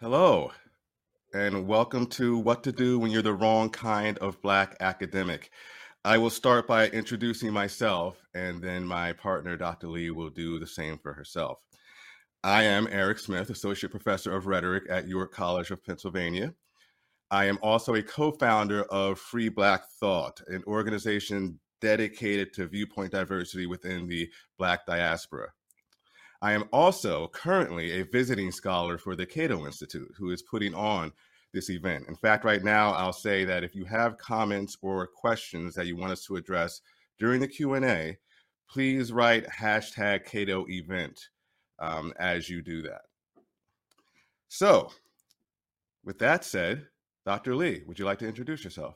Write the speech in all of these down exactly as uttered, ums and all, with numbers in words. Hello, and welcome to What to Do When You're the Wrong Kind of Black Academic. I will start by introducing myself, and then my partner, Doctor Lee, will do the same for herself. I am Erec Smith, Associate Professor of Rhetoric at York College of Pennsylvania. I am also a co-founder of Free Black Thought, an organization dedicated to viewpoint diversity within the Black diaspora. I am also currently a visiting scholar for the Cato Institute, who is putting on this event. In fact, right now, I'll say that if you have comments or questions that you want us to address during the Q and A, please write hashtag Cato event um, as you do that. So with that said, Doctor Lee, would you like to introduce yourself?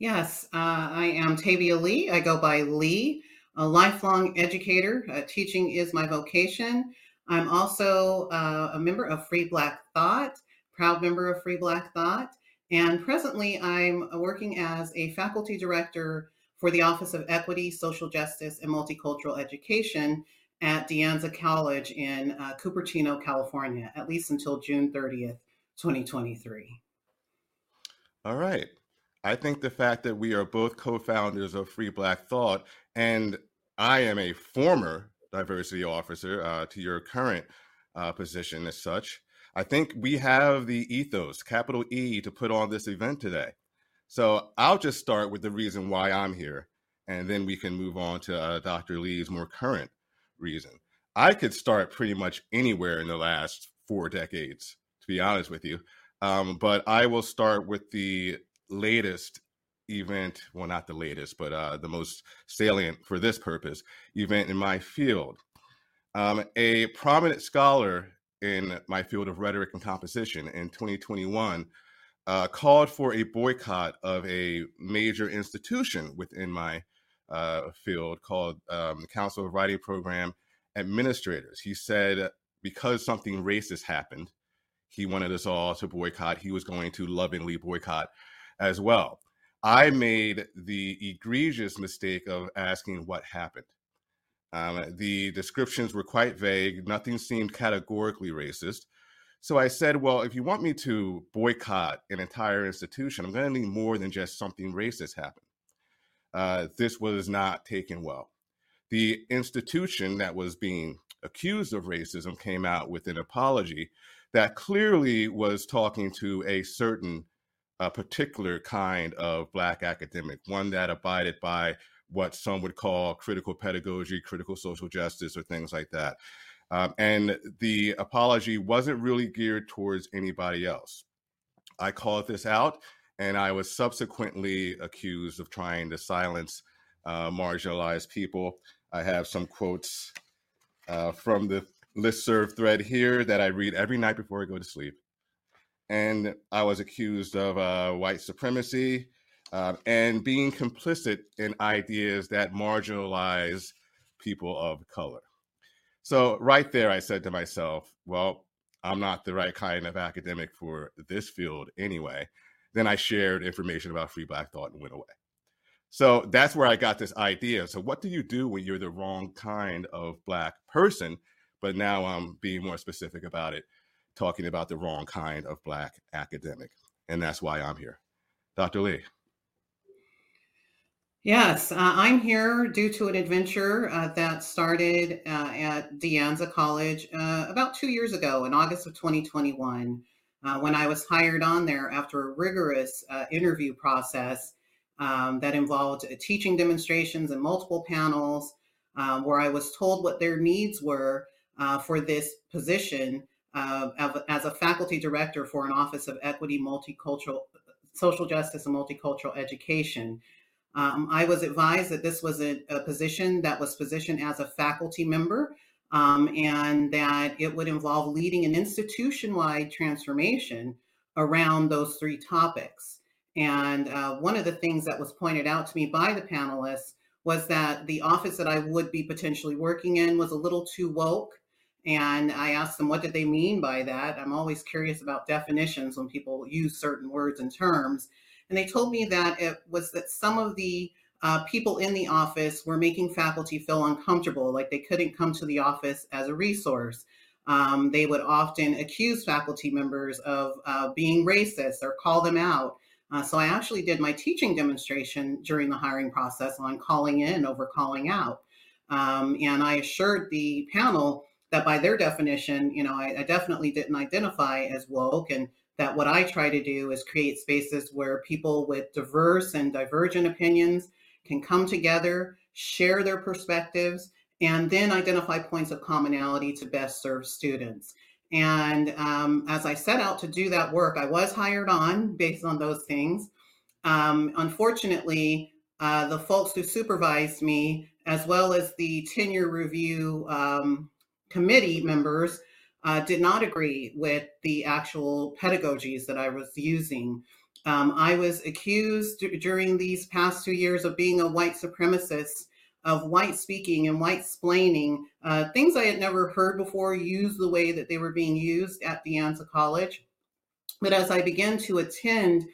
Yes, uh, I am Tabia Lee. I go by Lee. A lifelong educator. Uh, teaching is my vocation. I'm also uh, a member of Free Black Thought, proud member of Free Black Thought. And presently I'm working as a faculty director for the Office of Equity, Social Justice and Multicultural Education at De Anza College in uh, Cupertino, California, at least until June thirtieth, twenty twenty-three. All right. I think the fact that we are both co-founders of Free Black Thought, and I am a former diversity officer uh, to your current uh, position as such, I think we have the ethos, capital E, to put on this event today. So I'll just start with the reason why I'm here, and then we can move on to uh, Doctor Lee's more current reason. I could start pretty much anywhere in the last four decades, to be honest with you, um, but I will start with the latest event, well, not the latest, but uh, the most salient for this purpose, event in my field. Um, a prominent scholar in my field of rhetoric and composition in twenty twenty-one uh, called for a boycott of a major institution within my uh, field called um, the Council of Writing Program Administrators. He said, because something racist happened, he wanted us all to boycott. He was going to lovingly boycott as well. I made the egregious mistake of asking what happened. Um, the descriptions were quite vague. Nothing seemed categorically racist. So I said, well, if you want me to boycott an entire institution, I'm going to need more than just something racist happened. Uh, this was not taken well. The institution that was being accused of racism came out with an apology that clearly was talking to a certain a particular kind of Black academic, one that abided by what some would call critical pedagogy, critical social justice, or things like that. Um, and the apology wasn't really geared towards anybody else. I called this out, and I was subsequently accused of trying to silence uh, marginalized people. I have some quotes uh, from the listserv thread here that I read every night before I go to sleep. And I was accused of uh, white supremacy uh, and being complicit in ideas that marginalize people of color. So right there, I said to myself, well, I'm not the right kind of academic for this field anyway. Then I shared information about Free Black Thought and went away. So that's where I got this idea. So what do you do when you're the wrong kind of Black person? But now I'm being more specific about it, talking about the wrong kind of Black academic. And that's why I'm here. Doctor Lee. Yes, uh, I'm here due to an adventure uh, that started uh, at De Anza College uh, about two years ago in August of twenty twenty-one, uh, when I was hired on there after a rigorous uh, interview process um, that involved teaching demonstrations and multiple panels um, where I was told what their needs were uh, for this position. Uh, as a faculty director for an Office of Equity, Multicultural, Social Justice, and Multicultural Education. Um, I was advised that this was a, a position that was positioned as a faculty member um, and that it would involve leading an institution-wide transformation around those three topics. And uh, one of the things that was pointed out to me by the panelists was that the office that I would be potentially working in was a little too woke. And I asked them, what did they mean by that? I'm always curious about definitions when people use certain words and terms. And they told me that it was that some of the uh, people in the office were making faculty feel uncomfortable, like they couldn't come to the office as a resource. Um, they would often accuse faculty members of uh, being racist or call them out. Uh, so I actually did my teaching demonstration during the hiring process on calling in over calling out. Um, and I assured the panel that by their definition, you know, I, I definitely didn't identify as woke, and that what I try to do is create spaces where people with diverse and divergent opinions can come together, share their perspectives, and then identify points of commonality to best serve students. And um, as I set out to do that work, I was hired on based on those things. Um, unfortunately, uh, the folks who supervised me, as well as the tenure review um, committee members, uh, did not agree with the actual pedagogies that I was using. Um, I was accused d- during these past two years of being a white supremacist, of white speaking and white splaining, uh, things I had never heard before used the way that they were being used at De Anza College. But as I began to attend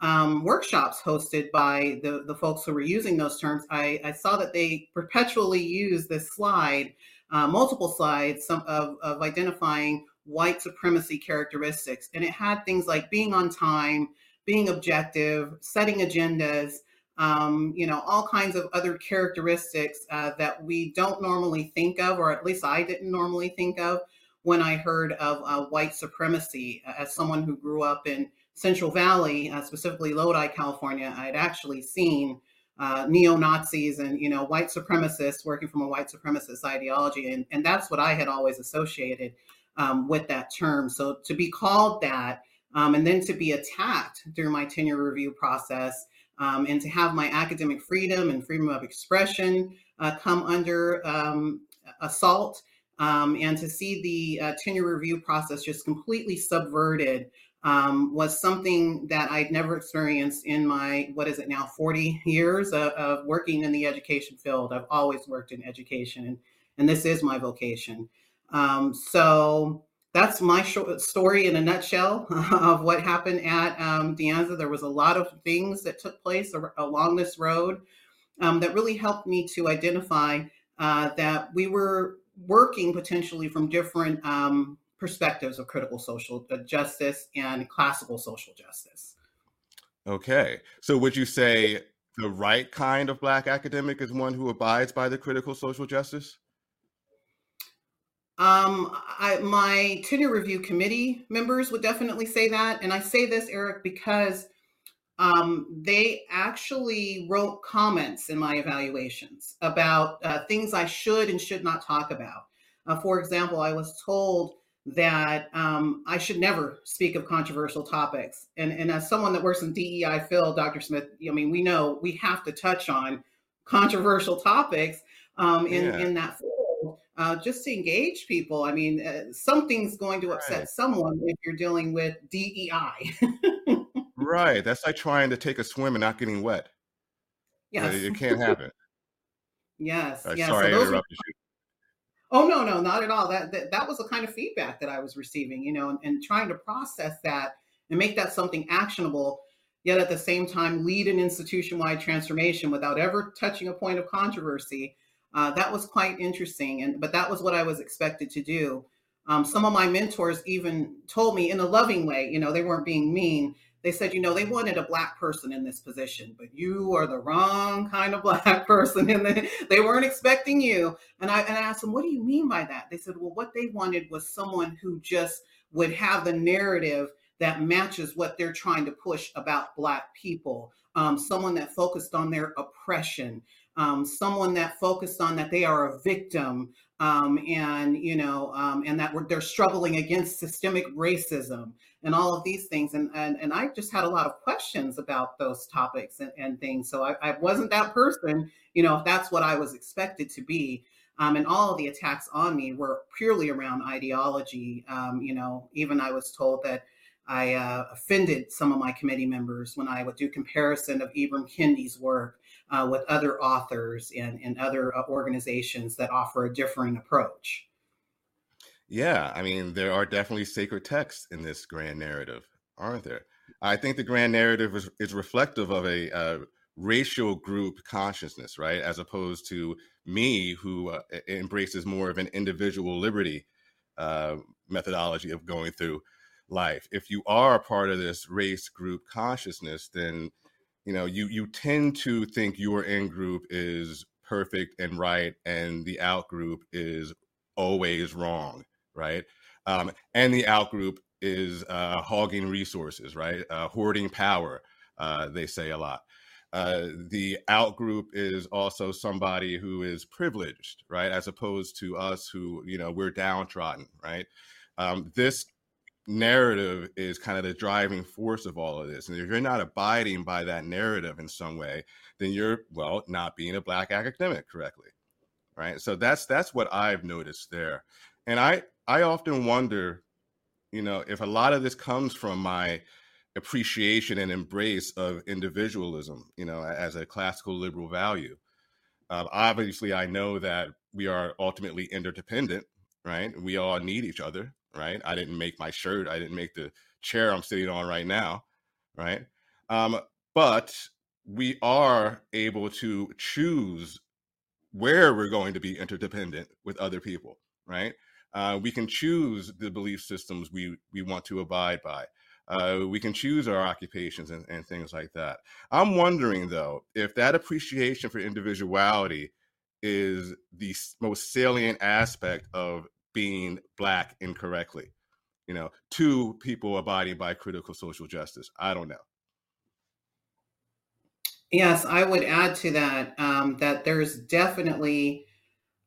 um, workshops hosted by the, the folks who were using those terms, I, I saw that they perpetually use this slide, uh, multiple slides some of, of identifying white supremacy characteristics. And it had things like being on time, being objective, setting agendas, um, you know, all kinds of other characteristics uh, that we don't normally think of, or at least I didn't normally think of when I heard of uh, white supremacy. As someone who grew up in Central Valley, uh, specifically Lodi, California, I had actually seen uh, neo-Nazis and, you know, white supremacists working from a white supremacist ideology. And, and that's what I had always associated um, with that term. So to be called that, Um, and then to be attacked during my tenure review process, um, and to have my academic freedom and freedom of expression uh, come under um, assault, um, and to see the uh, tenure review process just completely subverted um, was something that I'd never experienced in my, what is it now, forty years of, of working in the education field. I've always worked in education, and, and this is my vocation. Um, so. That's my short story in a nutshell of what happened at um, De Anza. There was a lot of things that took place ar- along this road um, that really helped me to identify uh, that we were working potentially from different um, perspectives of critical social justice and classical social justice. Okay, so would you say the right kind of Black academic is one who abides by the critical social justice? Um, I, my tenure review committee members would definitely say that. And I say this, Erec, because um, they actually wrote comments in my evaluations about uh, things I should and should not talk about. Uh, for example, I was told that um, I should never speak of controversial topics. And, and as someone that works in D E I field, Doctor Smith, I mean, we know we have to touch on controversial topics um, in, yeah. in that field. Uh, just to engage people. I mean, uh, something's going to upset right. someone if you're dealing with D E I. Right. That's like trying to take a swim and not getting wet. Yes. It, it can't happen. yes. Right, yes. Sorry, so I interrupted were... you. Oh, no, no, not at all. That, that that was the kind of feedback that I was receiving, you know, and, and trying to process that and make that something actionable, yet at the same time lead an institution-wide transformation without ever touching a point of controversy. Uh, that was quite interesting, and but that was what I was expected to do. Um, some of my mentors even told me in a loving way, you know, they weren't being mean. They said, you know, they wanted a Black person in this position, but you are the wrong kind of Black person, and they, they weren't expecting you. And I, and I asked them, what do you mean by that? They said, well, what they wanted was someone who just would have the narrative that matches what they're trying to push about Black people, um, someone that focused on their oppression. Um, someone that focused on that they are a victim, um, and you know, um, and that we're, they're struggling against systemic racism and all of these things. And and, and I just had a lot of questions about those topics and, and things. So I, I wasn't that person, you know, if that's what I was expected to be. Um, and all of the attacks on me were purely around ideology. Um, you know, even I was told that I uh, offended some of my committee members when I would do comparison of Ibram Kendi's work uh, with other authors and, and other uh, organizations that offer a differing approach. Yeah, I mean, there are definitely sacred texts in this grand narrative, aren't there? I think the grand narrative is, is reflective of a uh, racial group consciousness, right? As opposed to me, who uh, embraces more of an individual liberty uh, methodology of going through life. If you are a part of this race group consciousness, then, you know, you you tend to think your in group is perfect and right, and the out group is always wrong, right? Um, and the out group is uh, hogging resources, right? Uh, hoarding power, uh, they say a lot. Uh, the out group is also somebody who is privileged, right? As opposed to us who, you know, we're downtrodden, right? Um, this narrative is kind of the driving force of all of this. And if you're not abiding by that narrative in some way, then you're, well, not being a Black academic correctly, right? So that's that's what I've noticed there. And I, I often wonder, you know, if a lot of this comes from my appreciation and embrace of individualism, you know, as a classical liberal value. Uh, obviously, I know that we are ultimately interdependent, right? We all need each other, right? I didn't make my shirt. I didn't make the chair I'm sitting on right now, right? Um, but we are able to choose where we're going to be interdependent with other people, right? Uh, we can choose the belief systems we, we want to abide by. Uh, we can choose our occupations and, and things like that. I'm wondering, though, if that appreciation for individuality is the most salient aspect of being Black incorrectly, you know, to people abiding by critical social justice. I don't know. Yes, I would add to that, um, that there's definitely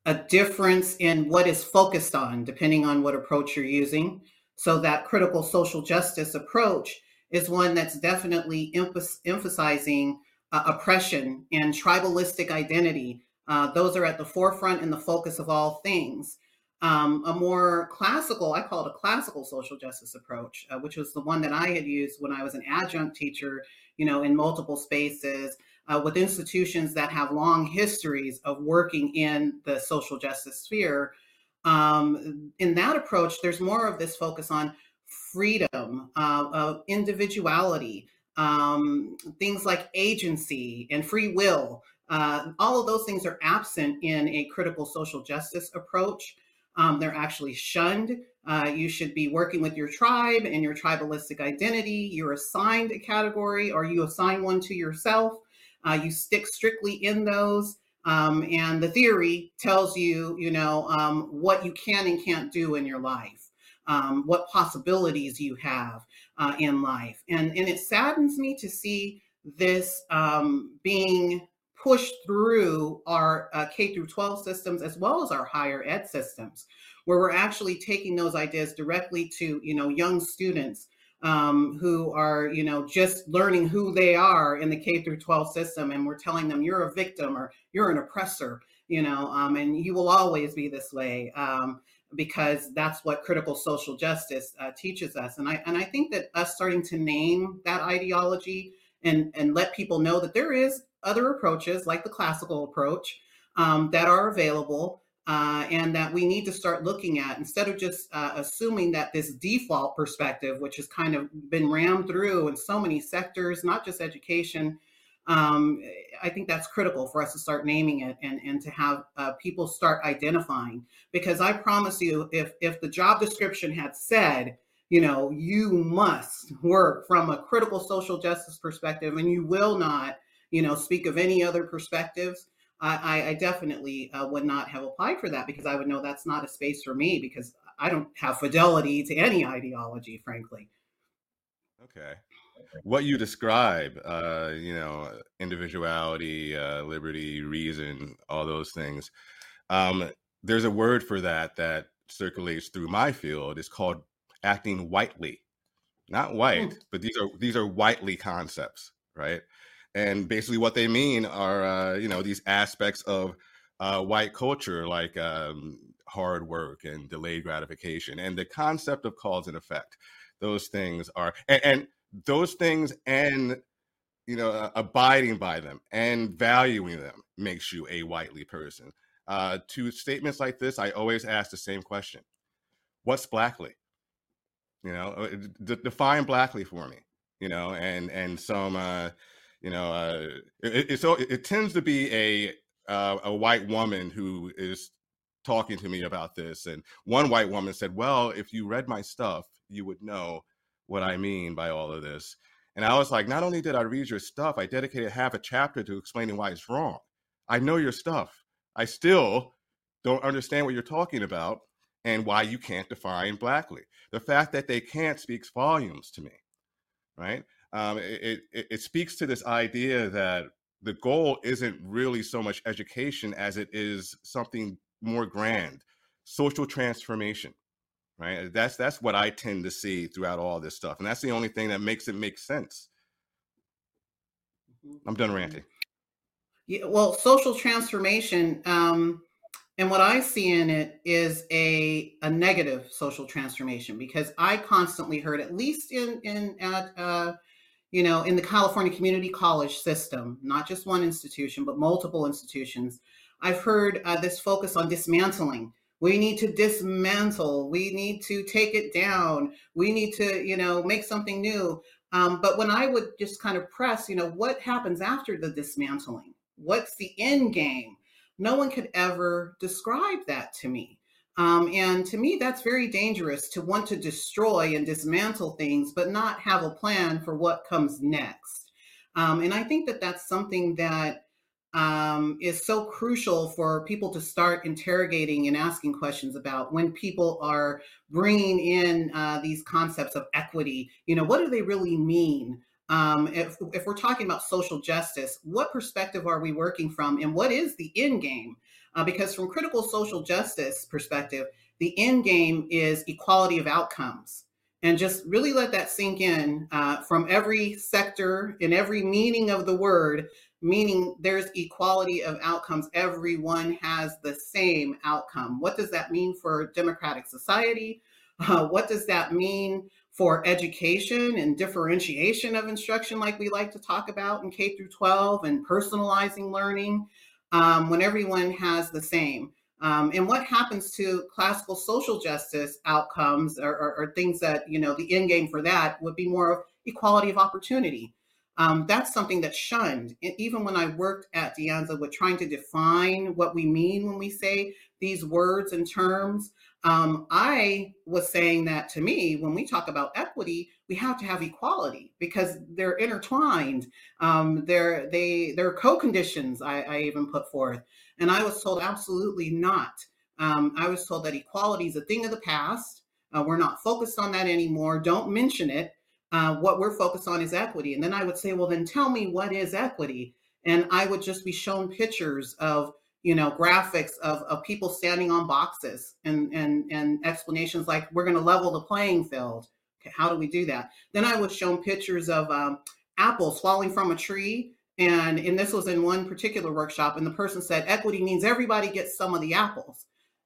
a difference in what is focused on, depending on what approach you're using. So that critical social justice approach is one that's definitely emph- emphasizing uh, oppression and tribalistic identity. Uh, those are at the forefront and the focus of all things. Um, a more classical, I call it a classical social justice approach, uh, which was the one that I had used when I was an adjunct teacher, you know, in multiple spaces uh, with institutions that have long histories of working in the social justice sphere. Um, in that approach, there's more of this focus on freedom, uh, of individuality, um, things like agency and free will. Uh, all of those things are absent in a critical social justice approach. Um, they're actually shunned. Uh, you should be working with your tribe and your tribalistic identity. You're assigned a category or you assign one to yourself. Uh, you stick strictly in those. Um, and the theory tells you, you know, um, what you can and can't do in your life, um, what possibilities you have uh, in life. And, and it saddens me to see this um, being pushed through our uh, K through twelve systems, as well as our higher ed systems, where we're actually taking those ideas directly to, you know, young students um, who are, you know, just learning who they are in the K through twelve system. And we're telling them you're a victim or you're an oppressor, you know, um, and you will always be this way um, because that's what critical social justice uh, teaches us. And I, and I think that us starting to name that ideology and, and let people know that there is other approaches like the classical approach um, that are available Uh, and that we need to start looking at, instead of just uh, assuming that this default perspective, which has kind of been rammed through in so many sectors, not just education, um, I think that's critical for us to start naming it and, and to have uh, people start identifying. Because I promise you, if if the job description had said, you know, you must work from a critical social justice perspective and you will not, you know, speak of any other perspectives, I, I definitely uh, would not have applied for that, because I would know that's not a space for me, because I don't have fidelity to any ideology, frankly. Okay. What you describe, uh, you know, individuality, uh, liberty, reason, all those things. Um, there's a word for that that circulates through my field. It's called acting whitely. Not white, mm. but these are these are whitely concepts, right? And basically what they mean are, uh, you know, these aspects of uh, white culture, like um, hard work and delayed gratification and the concept of cause and effect. Those things are, and, and those things and, you know, uh, abiding by them and valuing them makes you a whitely person. Uh, to statements like this, I always ask the same question. What's Blackly? You know, d- define Blackly for me, you know, and, and some, uh, You know, uh, it, it, so it, it tends to be a uh, a white woman who is talking to me about this. And one white woman said, well, if you read my stuff, you would know what I mean by all of this. And I was like, not only did I read your stuff, I dedicated half a chapter to explaining why it's wrong. I know your stuff. I still don't understand what you're talking about and why you can't define Blackly. The fact that they can't speaks volumes to me, right? Um, it, it, it speaks to this idea that the goal isn't really so much education as it is something more grand, social transformation, right? That's that's what I tend to see throughout all this stuff. And that's the only thing that makes it make sense. I'm done ranting. Yeah, well, social transformation, um, and what I see in it is a a negative social transformation, because I constantly heard, at least in in at uh, you know in the California community college system, not just one institution but multiple institutions, I've heard uh, this focus on dismantling. We need to dismantle. We need to take it down. We need to you know make something new. Um, but when I would just kind of press, you know, what happens after the dismantling? What's the end game? No one could ever describe that to me. Um, and to me, that's very dangerous, to want to destroy and dismantle things, but not have a plan for what comes next. Um, and I think that that's something that um, is so crucial for people to start interrogating and asking questions about when people are bringing in uh, these concepts of equity. You know, what do they really mean? Um, if, if we're talking about social justice, what perspective are we working from, and what is the end game? Uh, because from critical social justice perspective, the end game is equality of outcomes. And just really let that sink in uh, from every sector, in every meaning of the word, meaning there's equality of outcomes. Everyone has the same outcome. What does that mean for democratic society? Uh, what does that mean for education and differentiation of instruction, like we like to talk about in K through twelve, and personalizing learning, um, when everyone has the same. Um, and what happens to classical social justice outcomes, or, or, or things that, you know, the end game for that would be more of equality of opportunity. Um, that's something that's shunned. And even when I worked at De Anza with trying to define what we mean when we say these words and terms, Um, I was saying that, to me, when we talk about equity, we have to have equality because they're intertwined. Um, they're they they're co-conditions. I, I even put forth, and I was told absolutely not. Um, I was told that equality is a thing of the past. Uh, we're not focused on that anymore. Don't mention it. Uh, what we're focused on is equity. And then I would say, well, then tell me, what is equity? And I would just be shown pictures of, you know, graphics of, of people standing on boxes and, and, and explanations like, we're going to level the playing field. Okay, how do we do that? Then I was shown pictures of um, apples falling from a tree. And, and this was in one particular workshop. And the person said, equity means everybody gets some of the apples.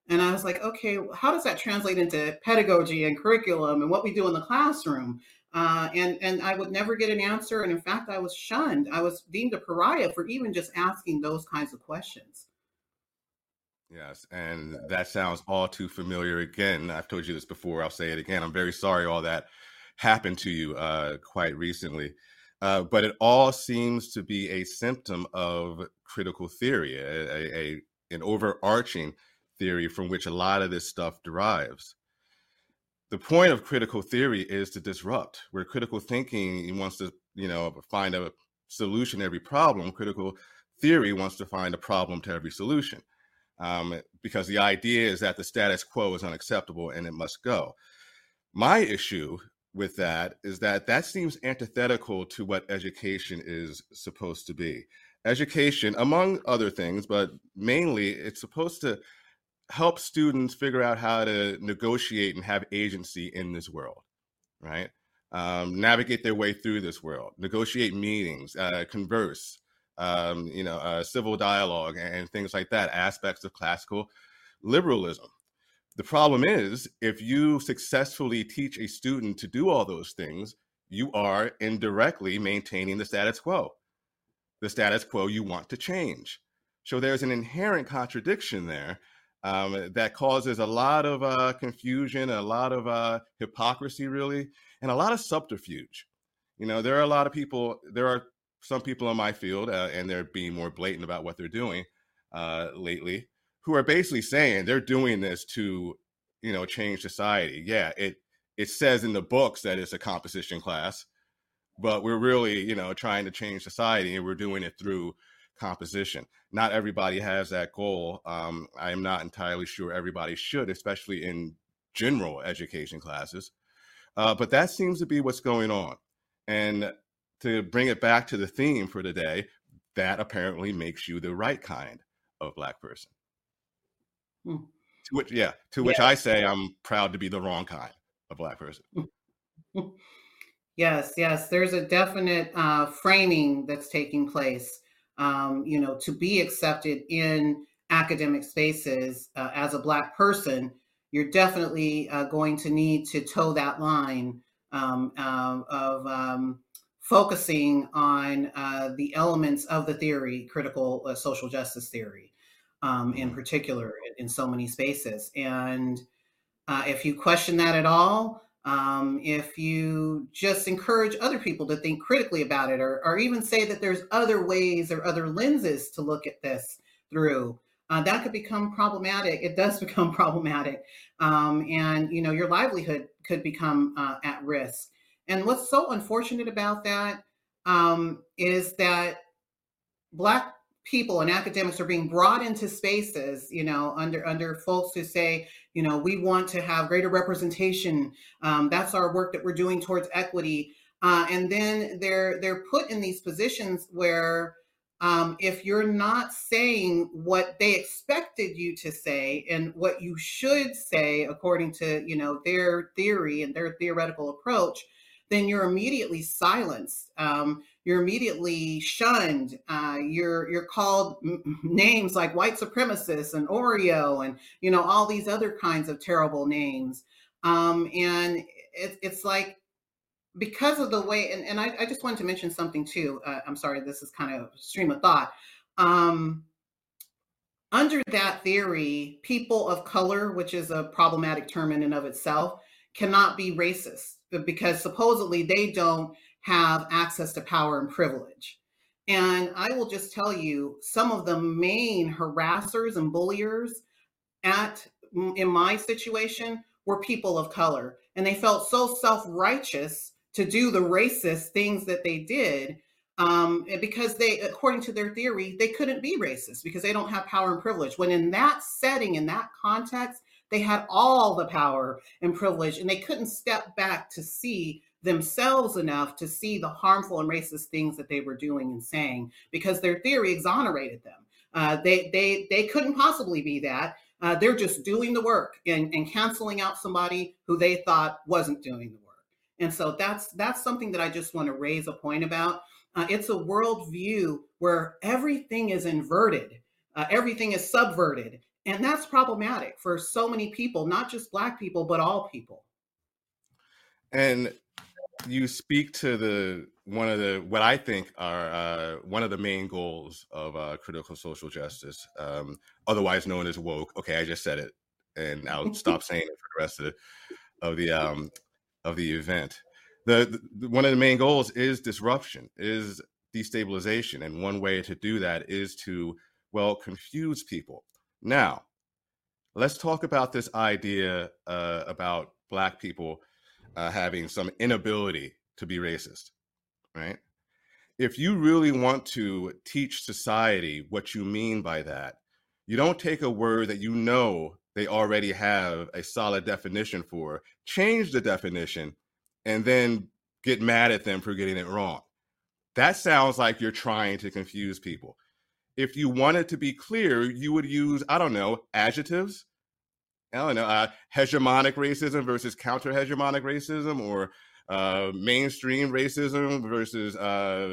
And I was like, okay, how does that translate into pedagogy and curriculum and what we do in the classroom? Uh, and, and I would never get an answer. And in fact, I was shunned. I was deemed a pariah for even just asking those kinds of questions. Yes, and that sounds all too familiar again. I've told you this before, I'll say it again. I'm very sorry all that happened to you uh, quite recently. Uh, but it all seems to be a symptom of critical theory, a, a an overarching theory from which a lot of this stuff derives. The point of critical theory is to disrupt. Where critical thinking wants to, you know, find a solution to every problem, critical theory wants to find a problem to every solution. Um, because the idea is that the status quo is unacceptable and it must go. My issue with that is that that seems antithetical to what education is supposed to be. Education, among other things, but mainly it's supposed to help students figure out how to negotiate and have agency in this world, right? Um, navigate their way through this world, negotiate meetings, uh, converse. Um, you know, uh, civil dialogue and things like that, aspects of classical liberalism. The problem is, if you successfully teach a student to do all those things, you are indirectly maintaining the status quo, the status quo you want to change. So there's an inherent contradiction there um, that causes a lot of uh, confusion, a lot of uh, hypocrisy, really, and a lot of subterfuge. You know, there are a lot of people, there are some people in my field, uh, and they're being more blatant about what they're doing uh, lately, who are basically saying they're doing this to, you know, change society. Yeah, it it says in the books that it's a composition class, but we're really, you know, trying to change society, and we're doing it through composition. Not everybody has that goal. Um, I am not entirely sure everybody should, especially in general education classes. Uh, but that seems to be what's going on. And to bring it back to the theme for today, that apparently makes you the right kind of Black person. Hmm. To which, yeah, to which yeah. I say I'm proud to be the wrong kind of Black person. Yes, yes. There's a definite uh, framing that's taking place, um, you know, to be accepted in academic spaces uh, as a Black person. You're definitely uh, going to need to toe that line um, uh, of um, focusing on uh, the elements of the theory, critical uh, social justice theory, um, in particular, in, in so many spaces. And uh, if you question that at all, um, if you just encourage other people to think critically about it, or, or even say that there's other ways or other lenses to look at this through, Uh, that could become problematic. It does become problematic. Um, and, you know, your livelihood could become uh, at risk. And what's so unfortunate about that um, is that Black people and academics are being brought into spaces, you know, under under folks who say, you know, we want to have greater representation. Um, that's our work that we're doing towards equity. Uh, and then they're they're put in these positions where, Um, if you're not saying what they expected you to say and what you should say, according to, you know, their theory and their theoretical approach, then you're immediately silenced. Um, you're immediately shunned. Uh, you're you're called m- names like white supremacist and Oreo and, you know, all these other kinds of terrible names. Um, and it, it's like, because of the way, and, and I, I just wanted to mention something too. Uh, I'm sorry, this is kind of stream of thought. Um, under that theory, people of color, which is a problematic term in and of itself, cannot be racist because supposedly they don't have access to power and privilege. And I will just tell you, some of the main harassers and bulliers at in my situation were people of color. And they felt so self-righteous to do the racist things that they did, um, because they, according to their theory, they couldn't be racist because they don't have power and privilege. When in that setting, in that context, they had all the power and privilege, and they couldn't step back to see themselves enough to see the harmful and racist things that they were doing and saying, because their theory exonerated them. Uh, they they they couldn't possibly be that. Uh, they're just doing the work and, and canceling out somebody who they thought wasn't doing the work. And so that's that's something that I just want to raise a point about. Uh, it's a worldview where everything is inverted, uh, everything is subverted. And that's problematic for so many people, not just Black people, but all people. And you speak to the one of the what I think are uh, one of the main goals of uh, critical social justice, um, otherwise known as woke. Okay, I just said it, and I'll stop saying it for the rest of the of the um, of the event. The, the one of the main goals is disruption, is destabilization, and one way to do that is to well confuse people. Now, let's talk about this idea uh, about Black people Uh, having some inability to be racist, right? If you really want to teach society what you mean by that, you don't take a word that you know they already have a solid definition for, change the definition, and then get mad at them for getting it wrong. That sounds like you're trying to confuse people. If you wanted to be clear, you would use, I don't know, adjectives. I don't know, uh, hegemonic racism versus counter-hegemonic racism, or uh, mainstream racism versus uh,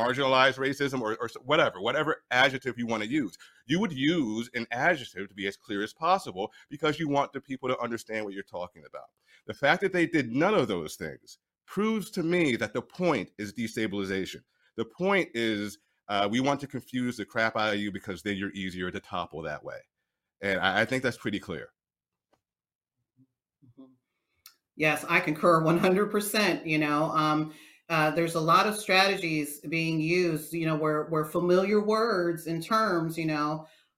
marginalized racism, or, or whatever, whatever adjective you want to use. You would use an adjective to be as clear as possible because you want the people to understand what you're talking about. The fact that they did none of those things proves to me that the point is destabilization. The point is uh, we want to confuse the crap out of you because then you're easier to topple that way. And I think that's pretty clear. Yes, I concur one hundred percent. You know, um, uh, there's a lot of strategies being used, you know, where, where familiar words and terms, you know,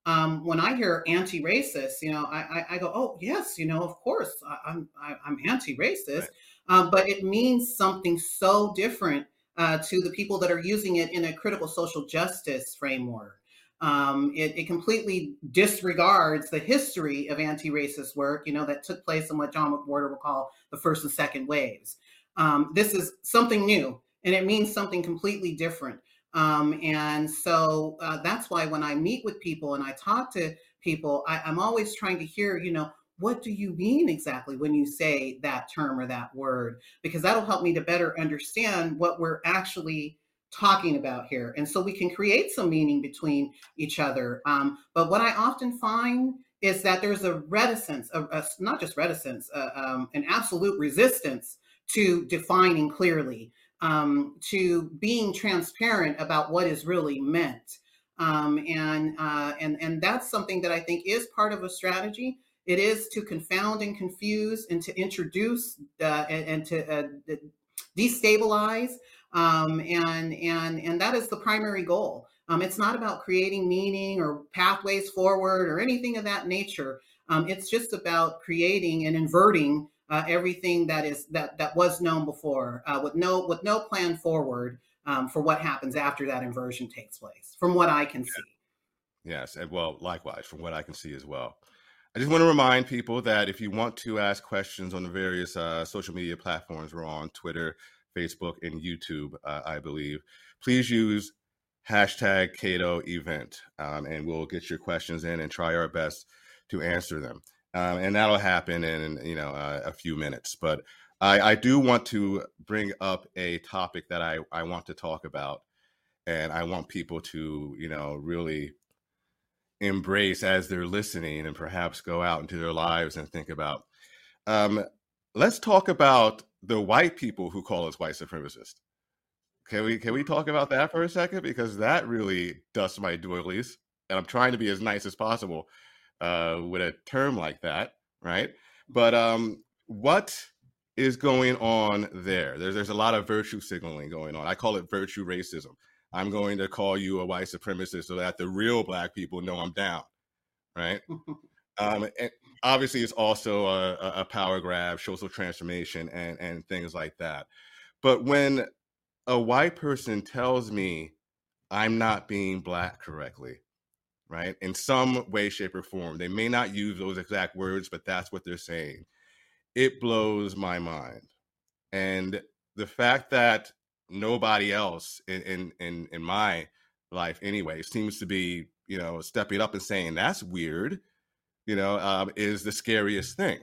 Um, when I hear anti-racist, you know, I, I, I go, oh, yes, you know, of course, I, I'm I, I'm anti-racist, right. uh, but it means something so different uh, to the people that are using it in a critical social justice framework. Um, it, it completely disregards the history of anti-racist work, you know, that took place in what John McWhorter would call the first and second waves. Um, this is something new, and it means something completely different. Um, and so uh, that's why when I meet with people and I talk to people, I, I'm always trying to hear, you know, what do you mean exactly when you say that term or that word? Because that'll help me to better understand what we're actually talking about here. And so we can create some meaning between each other. Um, but what I often find is that there's a reticence, a, a, not just reticence, uh, um, an absolute resistance to defining clearly. Um, to being transparent about what is really meant. Um, and, uh, and, and that's something that I think is part of a strategy. It is to confound and confuse and to introduce uh, and, and to uh, destabilize. Um, and, and, and that is the primary goal. Um, it's not about creating meaning or pathways forward or anything of that nature. Um, it's just about creating and inverting Uh, everything that is that that was known before, uh, with no with no plan forward um, for what happens after that inversion takes place, from what I can yeah. see. Yes, and well, likewise, from what I can see as well. I just want to remind people that if you want to ask questions on the various uh, social media platforms, we're on Twitter, Facebook, and YouTube, uh, I believe. Please use hashtag Cato event, um, and we'll get your questions in and try our best to answer them. Um, and that'll happen in, you know, uh, a few minutes. But I, I do want to bring up a topic that I, I want to talk about, and I want people to, you know, really embrace as they're listening and perhaps go out into their lives and think about. Um, let's talk about the white people who call us white supremacists. Can we can we talk about that for a second? Because that really dusts my doilies, and I'm trying to be as nice as possible uh with a term like that, right? But um what is going on there? There's, there's a lot of virtue signaling going on. I call it virtue racism. I'm going to call you a white supremacist so that the real black people know I'm down, right? um and obviously it's also a, a power grab, social transformation, and and things like that. But when a white person tells me I'm not being black correctly, right, in some way, shape, or form, they may not use those exact words, but that's what they're saying. It blows my mind. And the fact that nobody else in in in my life anyway seems to be, you know, stepping up and saying that's weird, you know, um, is the scariest thing,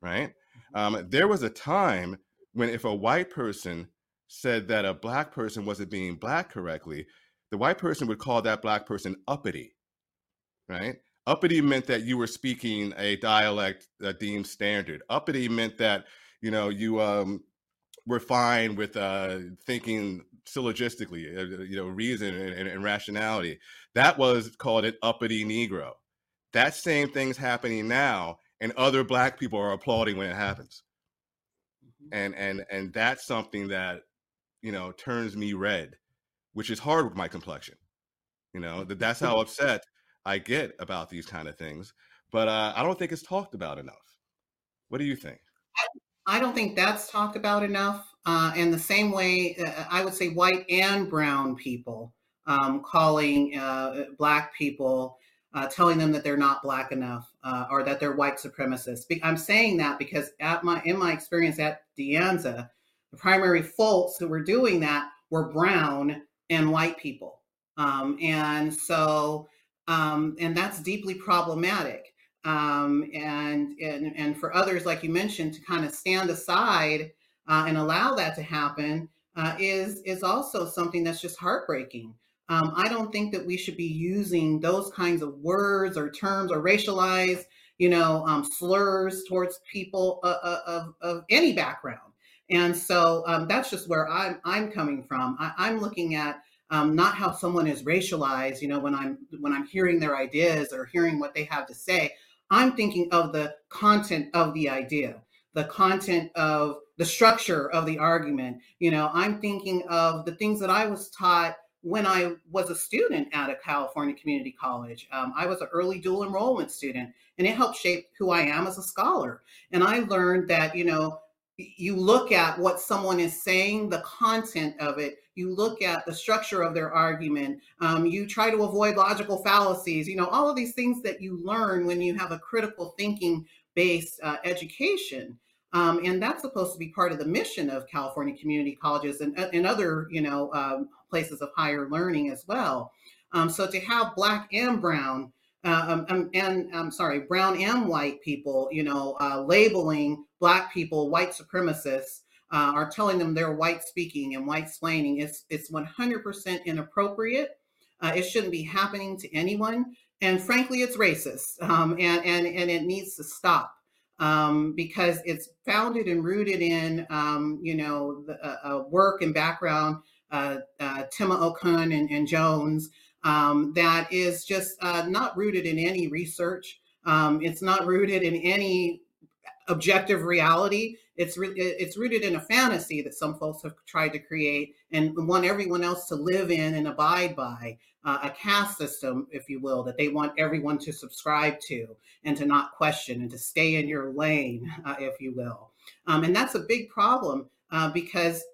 right? Um, there was a time when if a white person said that a black person wasn't being black correctly, the white person would call that black person uppity. Right? Uppity meant that you were speaking a dialect uh, deemed standard. Uppity meant that, you know, you um, were fine with uh, thinking syllogistically, uh, you know, reason and, and rationality. That was called an uppity Negro. That same thing's happening now, and other black people are applauding when it happens. Mm-hmm. And and and that's something that, you know, turns me red, which is hard with my complexion. You know, that that's how upset I get about these kind of things, but uh, I don't think it's talked about enough. What do you think? I don't think that's talked about enough. Uh, and the same way, uh, I would say white and brown people um, calling uh, black people, uh, telling them that they're not black enough uh, or that they're white supremacists. I'm saying that because at my in my experience at De Anza, the primary folks who were doing that were brown and white people, um, and so. Um, and that's deeply problematic. Um, and, and and for others, like you mentioned, to kind of stand aside uh, and allow that to happen uh, is, is also something that's just heartbreaking. Um, I don't think that we should be using those kinds of words or terms or racialized, you know, um, slurs towards people of, of, of any background. And so um, that's just where I'm, I'm coming from. I, I'm looking at Um, not how someone is racialized, you know, when I'm when I'm hearing their ideas or hearing what they have to say, I'm thinking of the content of the idea, the content of the structure of the argument. You know, I'm thinking of the things that I was taught when I was a student out of California Community College. Um, I was an early dual enrollment student, and it helped shape who I am as a scholar. And I learned that, you know, you look at what someone is saying, the content of it, you look at the structure of their argument, um, you try to avoid logical fallacies, you know, all of these things that you learn when you have a critical thinking based uh, education. Um, and that's supposed to be part of the mission of California community colleges and, and other, you know, um, places of higher learning as well. Um, so to have Black and Brown, uh, um, and I'm sorry, Brown and white people, you know, uh, labeling Black people white supremacists, uh, or telling them they're white speaking and white splaining, it's, it's one hundred percent inappropriate. Uh, it shouldn't be happening to anyone. And frankly, it's racist, um, and, and, and it needs to stop. Um, because it's founded and rooted in, um, you know, the, uh, work and background, uh, uh, Tema Okun and, and Jones, um, that is just uh, not rooted in any research. Um, it's not rooted in any objective reality. It's re- it's rooted in a fantasy that some folks have tried to create and want everyone else to live in and abide by, uh, a caste system, if you will, that they want everyone to subscribe to and to not question and to stay in your lane, uh, if you will. Um, and that's a big problem, uh, because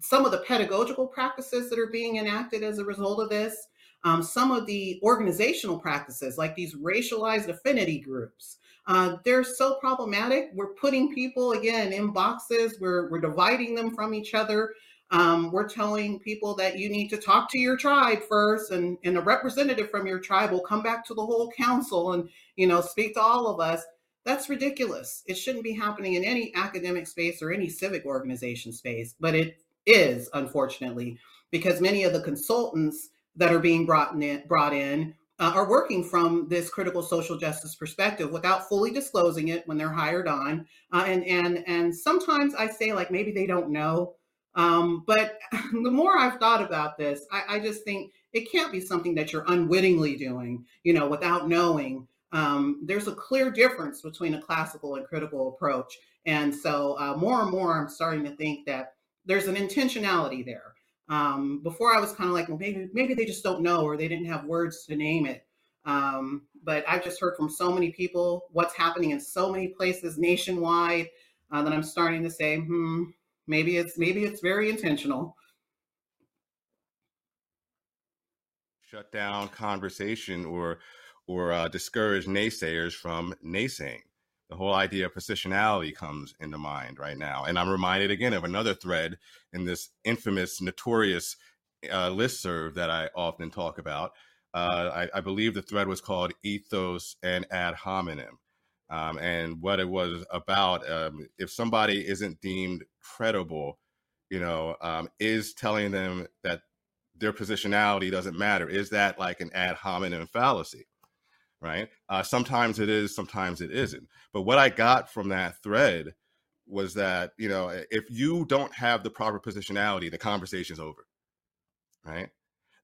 some of the pedagogical practices that are being enacted as a result of this, um, some of the organizational practices like these racialized affinity groups, Uh, they're so problematic. We're putting people, again, in boxes. We're, we're dividing them from each other. Um, we're telling people that you need to talk to your tribe first, and, and a representative from your tribe will come back to the whole council and, you know, speak to all of us. That's ridiculous. It shouldn't be happening in any academic space or any civic organization space, but it is, unfortunately, because many of the consultants that are being brought in, brought in Uh, are working from this critical social justice perspective without fully disclosing it when they're hired on. Uh, and, and, and sometimes I say, like, maybe they don't know. Um, but the more I've thought about this, I, I just think it can't be something that you're unwittingly doing, you know, without knowing. Um, there's a clear difference between a classical and critical approach. And so uh, more and more, I'm starting to think that there's an intentionality there. Um, before I was kind of like, well, maybe, maybe they just don't know, or they didn't have words to name it. Um, but I've just heard from so many people what's happening in so many places nationwide, uh, that I'm starting to say, hmm, maybe it's, maybe it's very intentional. Shut down conversation or, or, uh, discourage naysayers from naysaying. The whole idea of positionality comes into mind right now. And I'm reminded again of another thread in this infamous, notorious uh, listserv that I often talk about. Uh, I, I believe the thread was called Ethos and Ad Hominem. Um, and what it was about, um, if somebody isn't deemed credible, you know, um, is telling them that their positionality doesn't matter. Is that like an ad hominem fallacy? Right. Uh, sometimes it is, sometimes it isn't. But what I got from that thread was that, you know, if you don't have the proper positionality, the conversation's over. Right.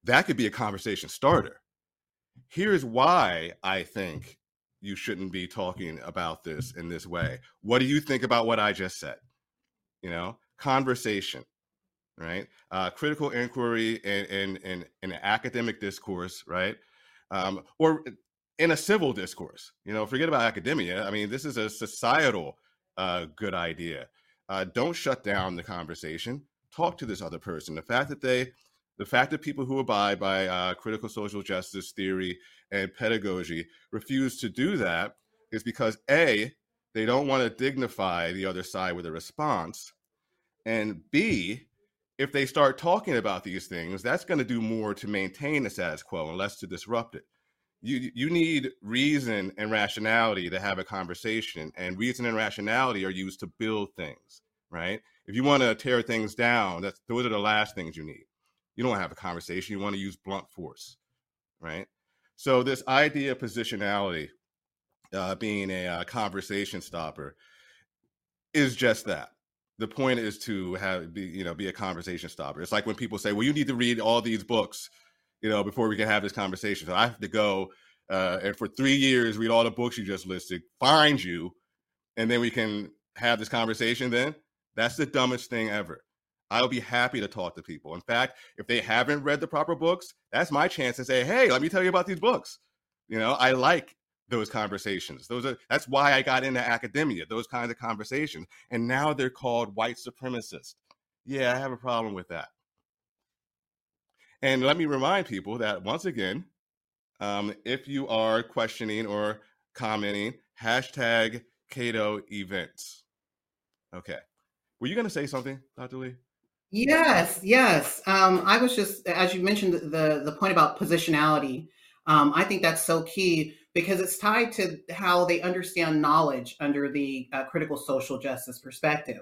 That could be a conversation starter. Here's why I think you shouldn't be talking about this in this way. What do you think about what I just said? You know, conversation. Right. Uh, critical inquiry in, in, in, in an academic discourse. Right. Um, or in a civil discourse, you know, forget about academia. I mean, this is a societal uh, good idea. Uh, don't shut down the conversation. Talk to this other person. The fact that they, the fact that people who abide by uh, critical social justice theory and pedagogy refuse to do that is because A, they don't want to dignify the other side with a response. And B, if they start talking about these things, that's going to do more to maintain the status quo and less to disrupt it. You you need reason and rationality to have a conversation, and reason and rationality are used to build things, right? If you want to tear things down, that's, those are the last things you need. You don't have a conversation. You want to use blunt force, right? So this idea of positionality uh, being a uh, conversation stopper is just that. The point is to have be, you know, be a conversation stopper. It's like when people say, well, you need to read all these books, you know, before we can have this conversation. So I have to go uh, and for three years, read all the books you just listed, find you, and then we can have this conversation then? That's the dumbest thing ever. I'll be happy to talk to people. In fact, if they haven't read the proper books, that's my chance to say, hey, let me tell you about these books. You know, I like those conversations. Those are, that's why I got into academia, those kinds of conversations. And now they're called white supremacists. Yeah, I have a problem with that. And let me remind people that once again, um, if you are questioning or commenting, hashtag Cato events. Okay. Were you going to say something, Doctor Lee? Yes, yes. Um, I was just, as you mentioned, the, the point about positionality. Um, I think that's so key because it's tied to how they understand knowledge under the uh, critical social justice perspective.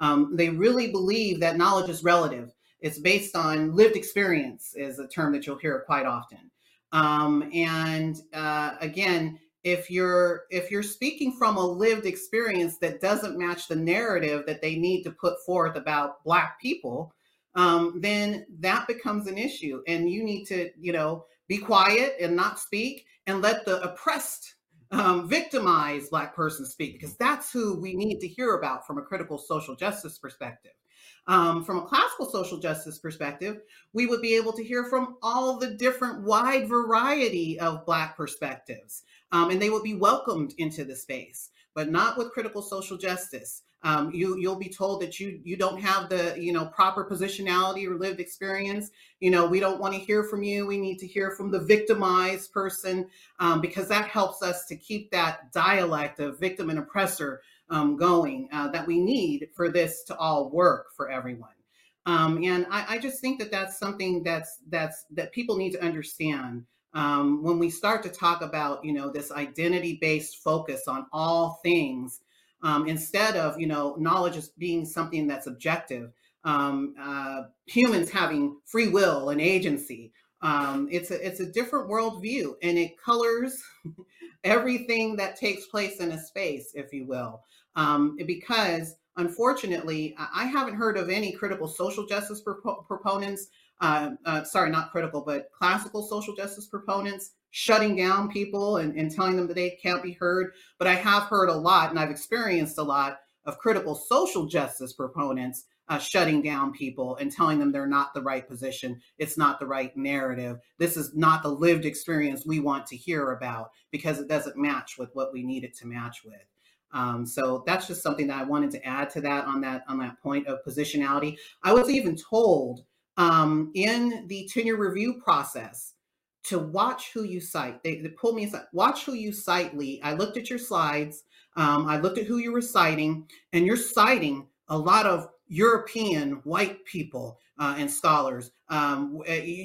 Um, they really believe that knowledge is relative. It's based on lived experience, is a term that you'll hear quite often. Um, and uh, again, if you're if you're speaking from a lived experience that doesn't match the narrative that they need to put forth about Black people, um, then that becomes an issue. And you need to, you know, be quiet and not speak and let the oppressed um, victimized Black person speak, because that's who we need to hear about from a critical social justice perspective. Um, from a classical social justice perspective, we would be able to hear from all the different wide variety of Black perspectives, um, and they would be welcomed into the space, but not with critical social justice. Um, you, you'll be told that you you don't have the you know proper positionality or lived experience. You know, we don't want to hear from you. We need to hear from the victimized person, um, because that helps us to keep that dialect of victim and oppressor Um, going uh, that we need for this to all work for everyone. Um, and I, I just think that that's something that's that's that people need to understand um, when we start to talk about, you know, this identity-based focus on all things, um, instead of, you know, knowledge as being something that's objective, um, uh, humans having free will and agency. Um, it's a, it's a different worldview, and it colors everything that takes place in a space, if you will. Um, because unfortunately, I haven't heard of any critical social justice prop- proponents, uh, uh, sorry, not critical, but classical social justice proponents shutting down people and, and telling them that they can't be heard. But I have heard a lot, and I've experienced a lot of critical social justice proponents uh, shutting down people and telling them they're not the right position. It's not the right narrative. This is not the lived experience we want to hear about because it doesn't match with what we need it to match with. Um, so that's just something that I wanted to add to that on that on that point of positionality. I was even told um, in the tenure review process to watch who you cite. They, they pulled me aside, watch who you cite, Lee. I looked at your slides. Um, I looked at who you were citing, and you're citing a lot of European white people uh, and scholars. Um,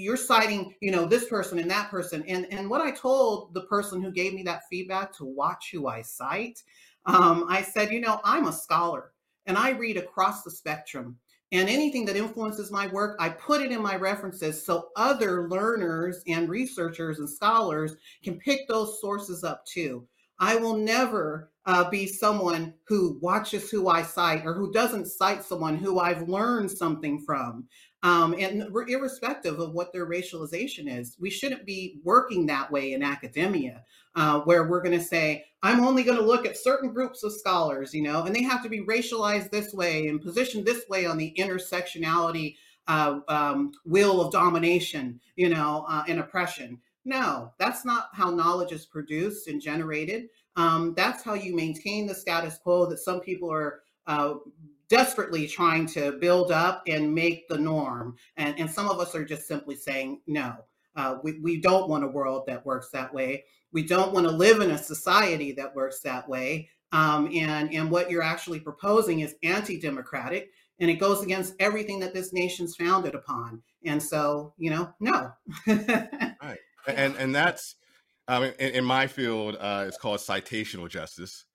you're citing, you know, this person and that person. And, and what I told the person who gave me that feedback to watch who I cite, Um, I said, you know, I'm a scholar and I read across the spectrum, and anything that influences my work, I put it in my references so other learners and researchers and scholars can pick those sources up too. I will never uh, be someone who watches who I cite or who doesn't cite someone who I've learned something from. Um, and we're irrespective of what their racialization is, we shouldn't be working that way in academia, uh, where we're going to say, I'm only going to look at certain groups of scholars, you know, and they have to be racialized this way and positioned this way on the intersectionality uh, um, wheel of domination, you know, uh, and oppression. No, that's not how knowledge is produced and generated. Um, that's how you maintain the status quo that some people are uh, desperately trying to build up and make the norm. And, and some of us are just simply saying, no, uh, we, we don't want a world that works that way. We don't want to live in a society that works that way. Um, and, and what you're actually proposing is anti-democratic, and it goes against everything that this nation's founded upon. And so, you know, no. Right. And and that's, I mean, in, in my field, uh, it's called citational justice,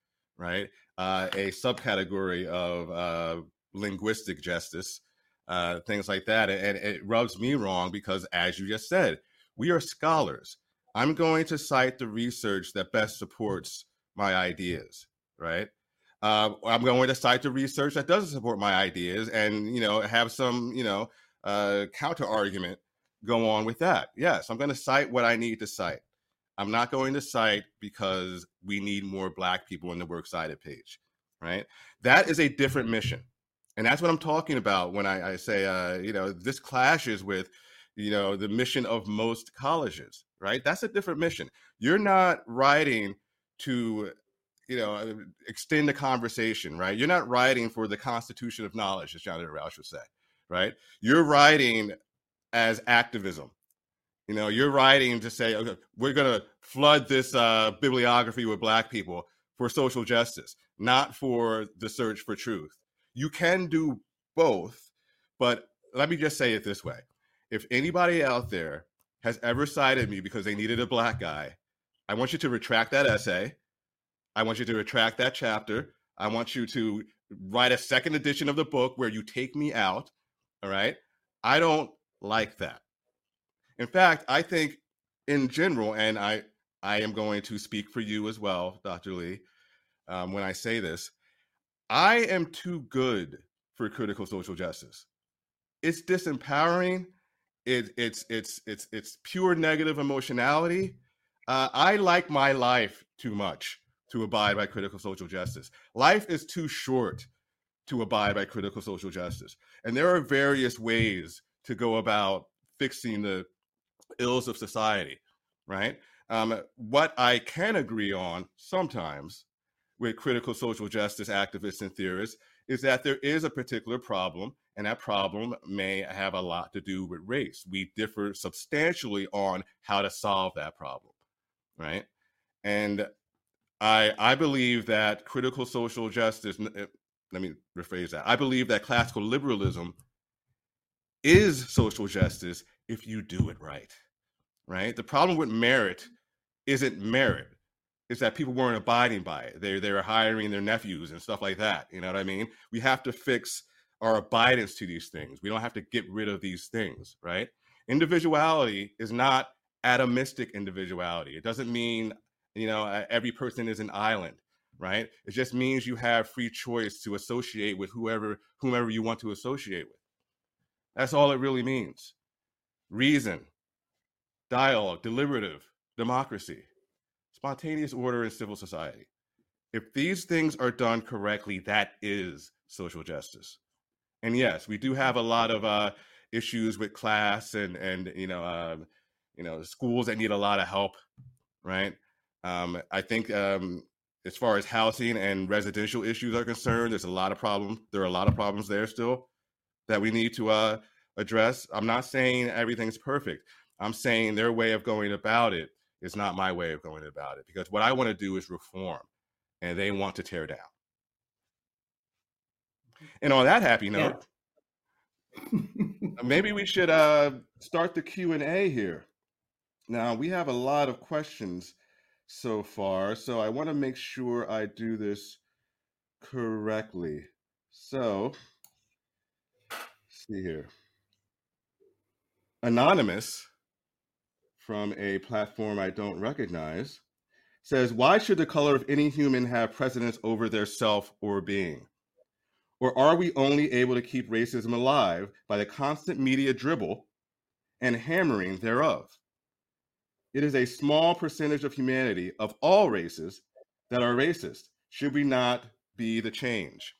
right? Uh, a subcategory of uh, linguistic justice, uh, things like that. And, and it rubs me wrong because, as you just said, we are scholars. I'm going to cite the research that best supports my ideas, right? Uh, I'm going to cite the research that doesn't support my ideas and, you know, have some, you know, uh, counter argument go on with that. Yes, I'm going to cite what I need to cite. I'm not going to cite because we need more Black people in the works cited page, right? That is a different mission. And that's what I'm talking about when I, I say, uh, you know, this clashes with, you know, the mission of most colleges, right? That's a different mission. You're not writing to, you know, extend the conversation, right? You're not writing for the constitution of knowledge, as Jonathan Rauch would say, right? You're writing as activism. You know, you're writing to say, okay, we're going to flood this uh, bibliography with Black people for social justice, not for the search for truth. You can do both, but let me just say it this way. If anybody out there has ever cited me because they needed a Black guy, I want you to retract that essay. I want you to retract that chapter. I want you to write a second edition of the book where you take me out, all right? I don't like that. In fact, I think in general, and I, I am going to speak for you as well, Doctor Lee, um, when I say this, I am too good for critical social justice. It's disempowering. It, it's, it's, it's, it's pure negative emotionality. Uh, I like my life too much to abide by critical social justice. Life is too short to abide by critical social justice. And there are various ways to go about fixing the ills of society, right? Um, what I can agree on sometimes with critical social justice activists and theorists is that there is a particular problem, and that problem may have a lot to do with race. We differ substantially on how to solve that problem, right? And I, I believe that critical social justice, let me rephrase that. I believe that classical liberalism is social justice if you do it right, right? The problem with merit isn't merit. It's that people weren't abiding by it. They they were hiring their nephews and stuff like that. You know what I mean? We have to fix our abidance to these things. We don't have to get rid of these things, right? Individuality is not atomistic individuality. It doesn't mean, you know, every person is an island, right? It just means you have free choice to associate with whoever, whomever you want to associate with. That's all it really means. Reason, dialogue, deliberative, democracy, spontaneous order in civil society. If these things are done correctly, that is social justice. And yes, we do have a lot of uh, issues with class and and you know uh, you know schools that need a lot of help, right? Um, I think um, as far as housing and residential issues are concerned, there's a lot of problem. There are a lot of problems there still that we need to uh, address. I'm not saying everything's perfect. I'm saying their way of going about it is not my way of going about it, because what I want to do is reform, and they want to tear down. And on that happy note, yeah. Maybe we should uh, start the Q and A here. Now, we have a lot of questions so far, so I want to make sure I do this correctly. So, see here. Anonymous from a platform I don't recognize says, why should the color of any human have precedence over their self or being? Or are we only able to keep racism alive by the constant media dribble and hammering thereof? It is a small percentage of humanity of all races that are racist. Should we not be the change?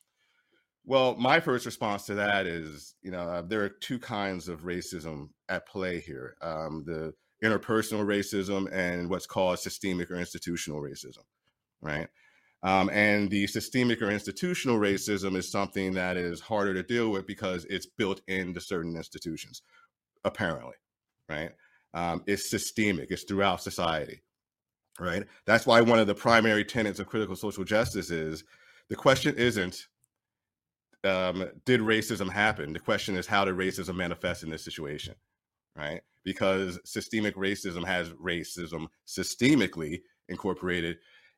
Well, my first response to that is, you know, uh, there are two kinds of racism at play here, um, the interpersonal racism and what's called systemic or institutional racism, right? Um, and the systemic or institutional racism is something that is harder to deal with because it's built into certain institutions, apparently, right? Um, it's systemic, it's throughout society, right? That's why one of the primary tenets of critical social justice is the question isn't, Um, did racism happen? The question is, how did racism manifest in this situation, right? Because systemic racism has racism systemically incorporated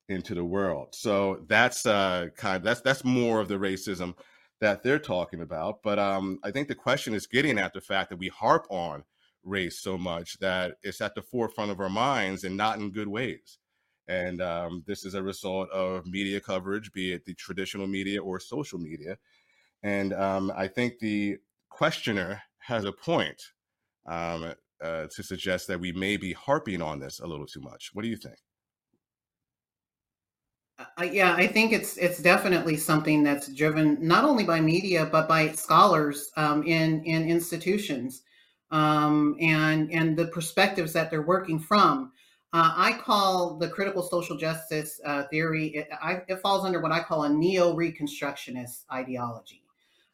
into the world. So that's uh, kind of, that's that's more of the racism that they're talking about. But um, I think the question is getting at the fact that we harp on race so much that it's at the forefront of our minds and not in good ways. And um, this is a result of media coverage, be it the traditional media or social media. And um, I think the questioner has a point um, uh, to suggest that we may be harping on this a little too much. What do you think? Uh, yeah, I think it's it's definitely something that's driven not only by media, but by scholars um, in, in institutions um, and, and the perspectives that they're working from. Uh, I call the critical social justice uh, theory, it, I, it falls under what I call a neo-reconstructionist ideology.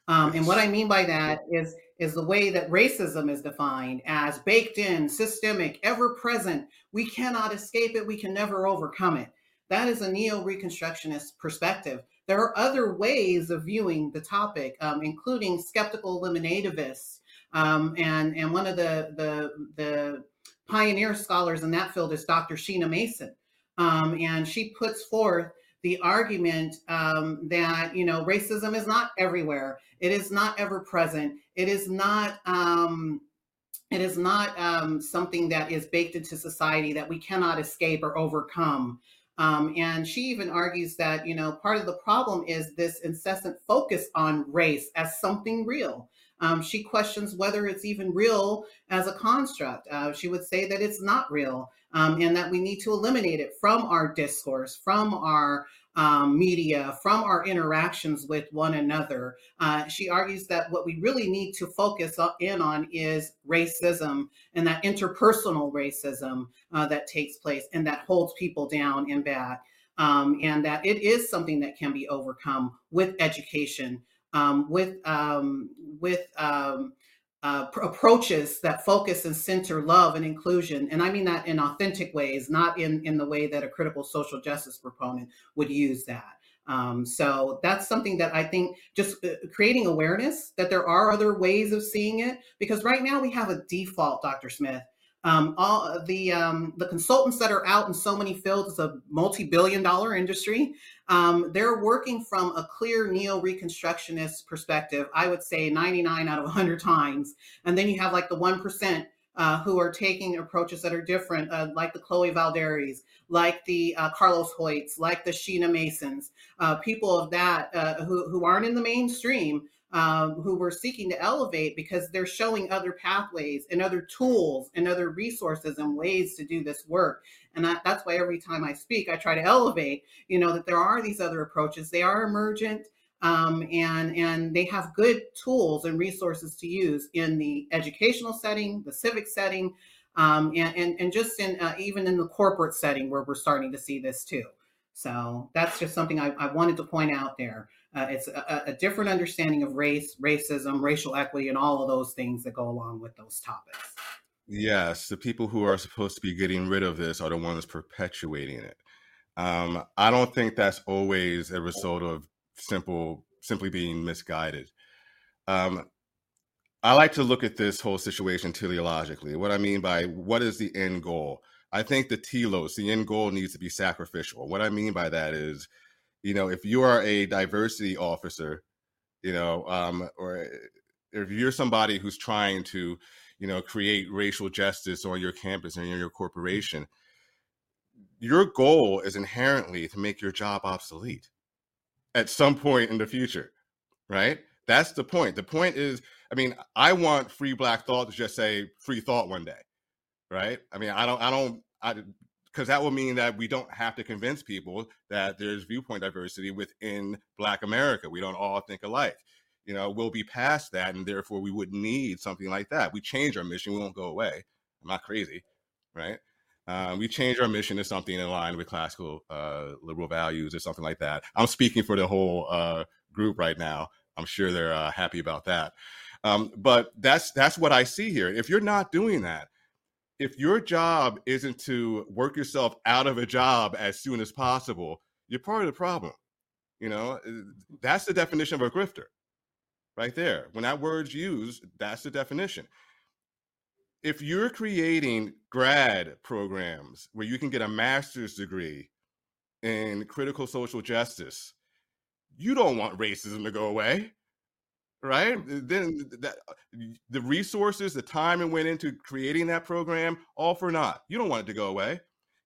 Um, and what I mean by that is, is the way that racism is defined as baked in, systemic, ever-present. We cannot escape it. We can never overcome it. That is a neo-reconstructionist perspective. There are other ways of viewing the topic, um, including skeptical eliminativists. Um, and, and one of the, the, the pioneer scholars in that field is Doctor Sheena Mason. Um, and she puts forth the argument um, that, you know, racism is not everywhere. It is not ever present. It is not, um, it is not um, something that is baked into society that we cannot escape or overcome. Um, and she even argues that, you know, part of the problem is this incessant focus on race as something real. Um, she questions whether it's even real as a construct. Uh, she would say that it's not real um, and that we need to eliminate it from our discourse, from our um, media, from our interactions with one another. Uh, she argues that what we really need to focus in on is racism and that interpersonal racism uh, that takes place and that holds people down and back, um, and that it is something that can be overcome with education. Um, with um, with um, uh, pr- approaches that focus and center love and inclusion. And I mean that in authentic ways, not in, in the way that a critical social justice proponent would use that. Um, so that's something that I think just creating awareness that there are other ways of seeing it, because right now we have a default, Doctor Smith. Um, all the um, the consultants that are out in so many fields, it's a multi-billion dollar industry. Um, they're working from a clear neo-reconstructionist perspective, I would say ninety-nine out of one hundred times. And then you have like the one percent uh, who are taking approaches that are different, uh, like the Chloe Valdaries, like the uh, Carlos Hoyts, like the Sheena Masons, uh, people of that uh, who, who aren't in the mainstream, Um, who we're seeking to elevate because they're showing other pathways and other tools and other resources and ways to do this work. And I, that's why every time I speak, I try to elevate, you know, that there are these other approaches. They are emergent um, and, and they have good tools and resources to use in the educational setting, the civic setting, um, and, and, and just in uh, even in the corporate setting where we're starting to see this too. So that's just something I, I wanted to point out there. Uh, it's a, a different understanding of race, racism, racial equity, and all of those things that go along with those topics. Yes, the people who are supposed to be getting rid of this are the ones perpetuating it. Um, I don't think that's always a result of simple, simply being misguided. Um, I like to look at this whole situation teleologically. What I mean by what is the end goal? I think the telos, the end goal, needs to be sacrificial. What I mean by that is, you know, if you are a diversity officer, you know, um, or if you're somebody who's trying to, you know, create racial justice on your campus and in your corporation, your goal is inherently to make your job obsolete at some point in the future, right? That's the point. The point is, I mean, I want Free Black Thought to just say free thought one day, right? I mean, I don't, I don't, I because that will mean that we don't have to convince people that there's viewpoint diversity within Black America. We don't all think alike. You know, we'll be past that, and therefore we would need something like that. We change our mission. We won't go away. I'm not crazy, right? Uh, we change our mission to something in line with classical uh, liberal values or something like that. I'm speaking for the whole uh, group right now. I'm sure they're uh, happy about that. Um, but that's that's what I see here. If you're not doing that, if your job isn't to work yourself out of a job as soon as possible, you're part of the problem. You know, that's the definition of a grifter right there. When that word's used, that's the definition. If you're creating grad programs where you can get a master's degree in critical social justice, you don't want racism to go away. Right? Then that, the resources, the time it went into creating that program, all for naught. You don't want it to go away.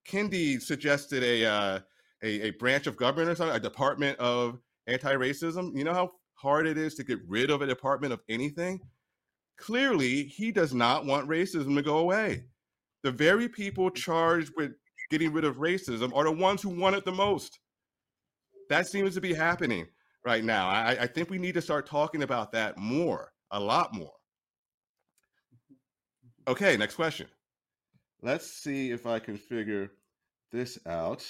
Kendi suggested a, uh, a a branch of government or something, a department of anti-racism. You know how hard it is to get rid of a department of anything? Clearly, he does not want racism to go away. The very people charged with getting rid of racism are the ones who want it the most. that seems to be happening right now. I, I think we need to start talking about that more, a lot more. Okay, next question. Let's see if I can figure this out.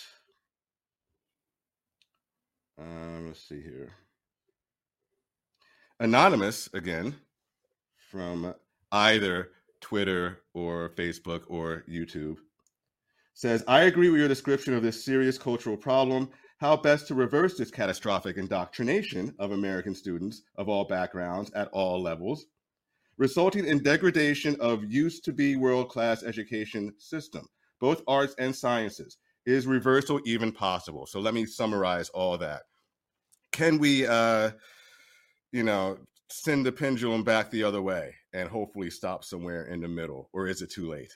Um, let's see here. Anonymous, again, from either Twitter or Facebook or YouTube, says, I agree with your description of this serious cultural problem. How best to reverse this catastrophic indoctrination of American students of all backgrounds at all levels, resulting in degradation of used to be world-class education system, both arts and sciences. Is reversal even possible? So let me summarize all that. Can we, uh, you know, send the pendulum back the other way and hopefully stop somewhere in the middle, or is it too late?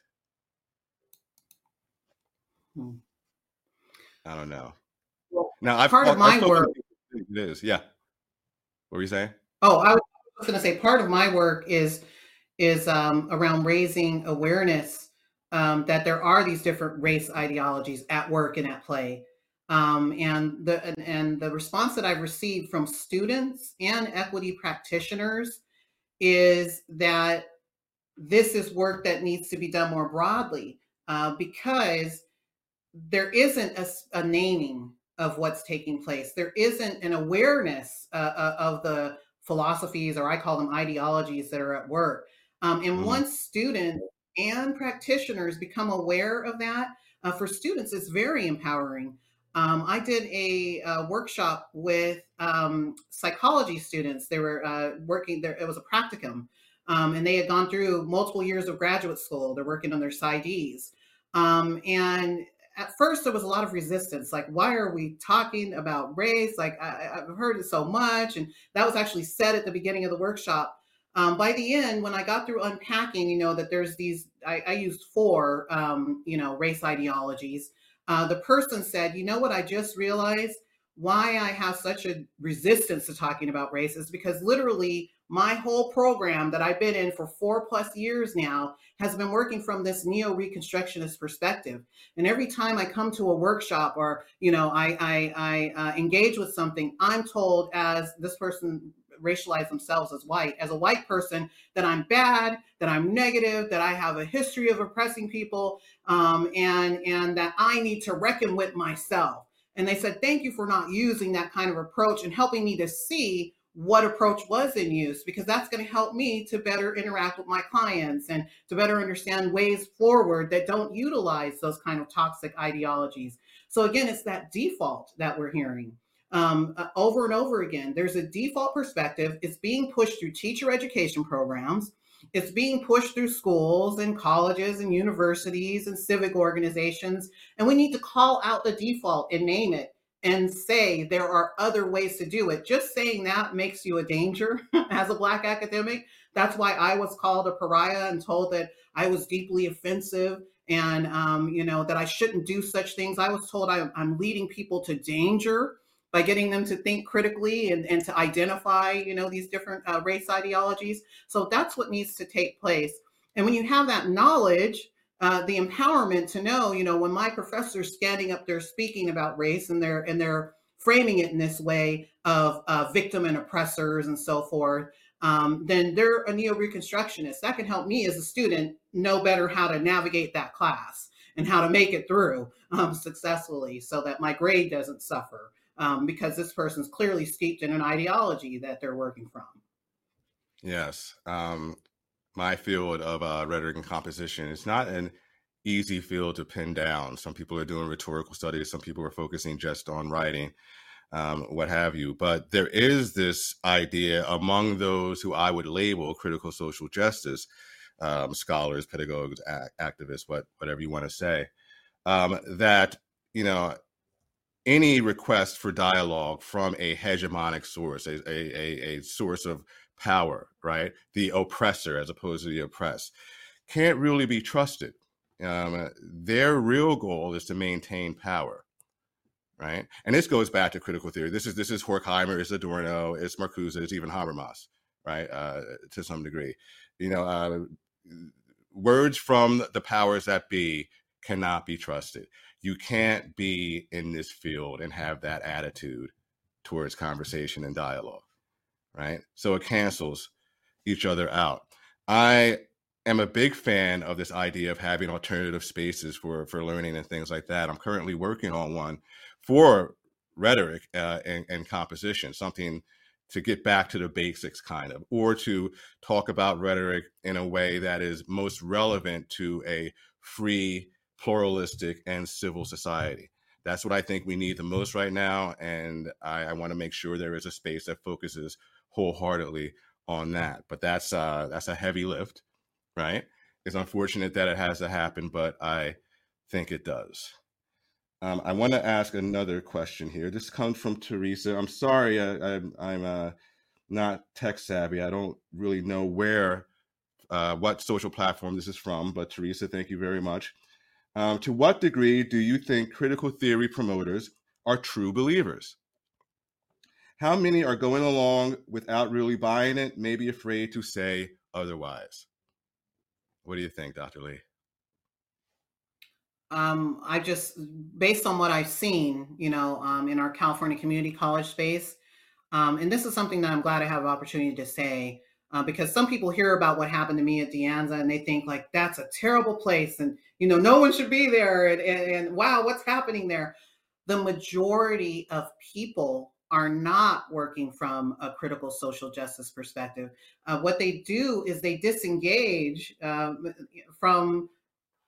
Hmm. I don't know. Well, now, I've, part I've, of my work it is, yeah. What were you saying? Oh, I was going to say part of my work is is um, around raising awareness um, that there are these different race ideologies at work and at play, um, and the and, and the response that I've received from students and equity practitioners is that this is work that needs to be done more broadly uh, because there isn't a, a naming of what's taking place. There isn't an awareness uh, of the philosophies, or I call them ideologies, that are at work. Um, and mm-hmm. once students and practitioners become aware of that, uh, for students, it's very empowering. Um, I did a, a workshop with um, psychology students. They were uh, working there. It was a practicum, um, and they had gone through multiple years of graduate school. They're working on their PsyDs. Um, and At first, there was a lot of resistance, like, why are we talking about race? Like, I, I've heard it so much. And that was actually said at the beginning of the workshop. Um, by the end, when I got through unpacking, you know, that there's these, I, I used four, um, you know, race ideologies. Uh, the person said, you know what, I just realized why I have such a resistance to talking about race is because literally my whole program that I've been in for four plus years now has been working from this neo-Reconstructionist perspective. And every time I come to a workshop or, you know, I, I, I uh, engage with something, I'm told as this person racialized themselves as white, as a white person, that I'm bad, that I'm negative, that I have a history of oppressing people, um, and, and that I need to reckon with myself. And they said, thank you for not using that kind of approach and helping me to see what approach was in use, because that's going to help me to better interact with my clients and to better understand ways forward that don't utilize those kind of toxic ideologies. So again, it's that default that we're hearing um, uh, over and over again. There's a default perspective. It's being pushed through teacher education programs. It's being pushed through schools and colleges and universities and civic organizations. And we need to call out the default and name it, and say there are other ways to do it. Just saying that makes you a danger as a Black academic. That's why I was called a pariah and told that I was deeply offensive and, um, you know, that I shouldn't do such things. I was told I, I'm leading people to danger by getting them to think critically and, and to identify, you know, these different uh, race ideologies. So that's what needs to take place. And when you have that knowledge, Uh, the empowerment to know, you know, when my professor's standing up there speaking about race and they're and they're framing it in this way of uh, victim and oppressors and so forth, um, then they're a neo-Reconstructionist. That can help me as a student know better how to navigate that class and how to make it through um, successfully so that my grade doesn't suffer um, because this person's clearly steeped in an ideology that they're working from. Yes. Um... My field of uh, rhetoric and composition, it's not an easy field to pin down. Some people are doing rhetorical studies. Some people are focusing just on writing, um, what have you. But there is this idea among those who I would label critical social justice um, scholars, pedagogues, a- activists, what, whatever you want to say, um, that, you know, any request for dialogue from a hegemonic source, a, a, a source of power, right? The oppressor as opposed to the oppressed can't really be trusted. Um, their real goal is to maintain power, right? And this goes back to critical theory. This is this is Horkheimer, it's Adorno, it's Marcuse, it's even Habermas, right? Uh, to some degree, you know, uh, words from the powers that be cannot be trusted. You can't be in this field and have that attitude towards conversation and dialogue, right? So it cancels each other out. I am a big fan of this idea of having alternative spaces for, for learning and things like that. I'm currently working on one for rhetoric uh, and, and composition, something to get back to the basics kind of, or to talk about rhetoric in a way that is most relevant to a free, pluralistic, and civil society. That's what I think we need the most right now. And I, I want to make sure there is a space that focuses wholeheartedly on that. But that's uh, that's a heavy lift, right? It's unfortunate that it has to happen, but I think it does. Um, I want to ask another question here. This comes from Teresa. I'm sorry, I, I, I'm uh, not tech savvy. I don't really know where, uh, what social platform this is from, but Teresa, thank you very much. Um, to what degree do you think critical theory promoters are true believers? How many are going along without really buying it, maybe afraid to say otherwise? What do you think, Doctor Lee? Um, I just, based on what I've seen, you know, um, in our California community college space, um, and this is something that I'm glad I have an opportunity to say, uh, because some people hear about what happened to me at De Anza and they think like, that's a terrible place. And, you know, no one should be there. And, and, and wow, what's happening there? The majority of people are not working from a critical social justice perspective. Uh, what they do is they disengage uh, from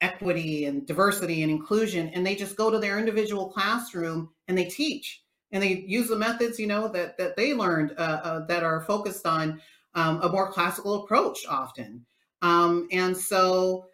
equity and diversity and inclusion, and they just go to their individual classroom and they teach and they use the methods, you know, that that they learned uh, uh, that are focused on um, a more classical approach often. Um, and so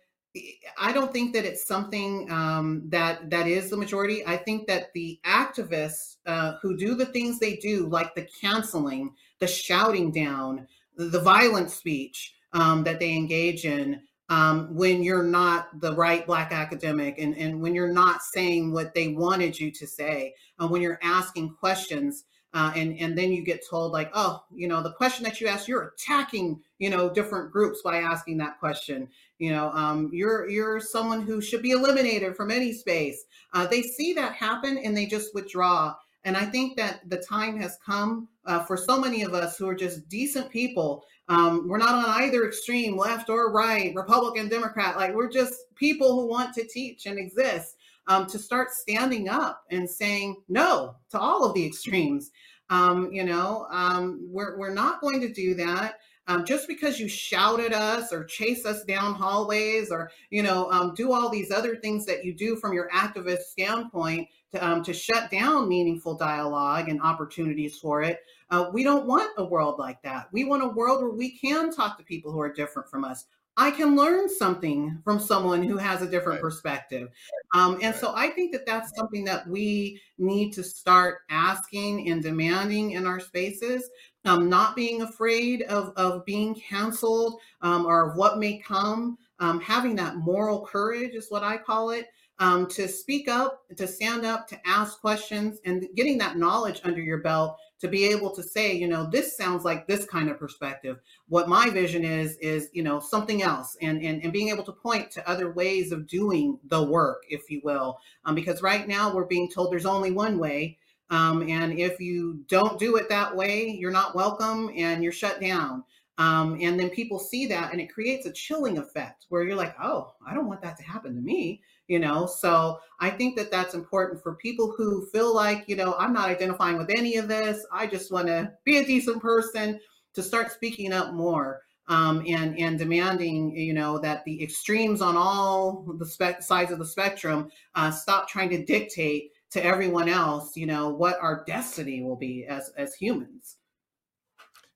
I don't think that it's something um, that that is the majority. I think that the activists uh, who do the things they do, like the canceling, the shouting down, the violent speech um, that they engage in, Um, when you're not the right Black academic and, and when you're not saying what they wanted you to say, uh, when you're asking questions uh, and, and then you get told like, oh, you know, the question that you asked, you're attacking, you know, different groups by asking that question. You know, um, you're you're someone who should be eliminated from any space. Uh, they see that happen and they just withdraw. And I think that the time has come uh, for so many of us who are just decent people. Um, we're not on either extreme, left or right, Republican, Democrat, like we're just people who want to teach and exist, um, to start standing up and saying no to all of the extremes. Um, you know, um, we're, we're not going to do that. Um, just because you shout at us or chase us down hallways or, you know, um, do all these other things that you do from your activist standpoint to, um, to shut down meaningful dialogue and opportunities for it. Uh, we don't want a world like that. We want a world where we can talk to people who are different from us. I can learn something from someone who has a different right. perspective. Um, and right. so I think that that's something that we need to start asking and demanding in our spaces, um, not being afraid of, of being canceled um, or of what may come, um, having that moral courage is what I call it, um, to speak up, to stand up, to ask questions, and getting that knowledge under your belt to be able to say, you know, this sounds like this kind of perspective. What my vision is, is, you know, something else, and and, and being able to point to other ways of doing the work, if you will, um, because right now we're being told there's only one way. Um, and if you don't do it that way, you're not welcome and you're shut down. Um, and then people see that and it creates a chilling effect where you're like, oh, I don't want that to happen to me. You know, so I think that that's important for people who feel like, you know, I'm not identifying with any of this. I just want to be a decent person, to start speaking up more um, and, and demanding, you know, that the extremes on all the spe- sides of the spectrum uh, stop trying to dictate to everyone else, you know, what our destiny will be as, as humans.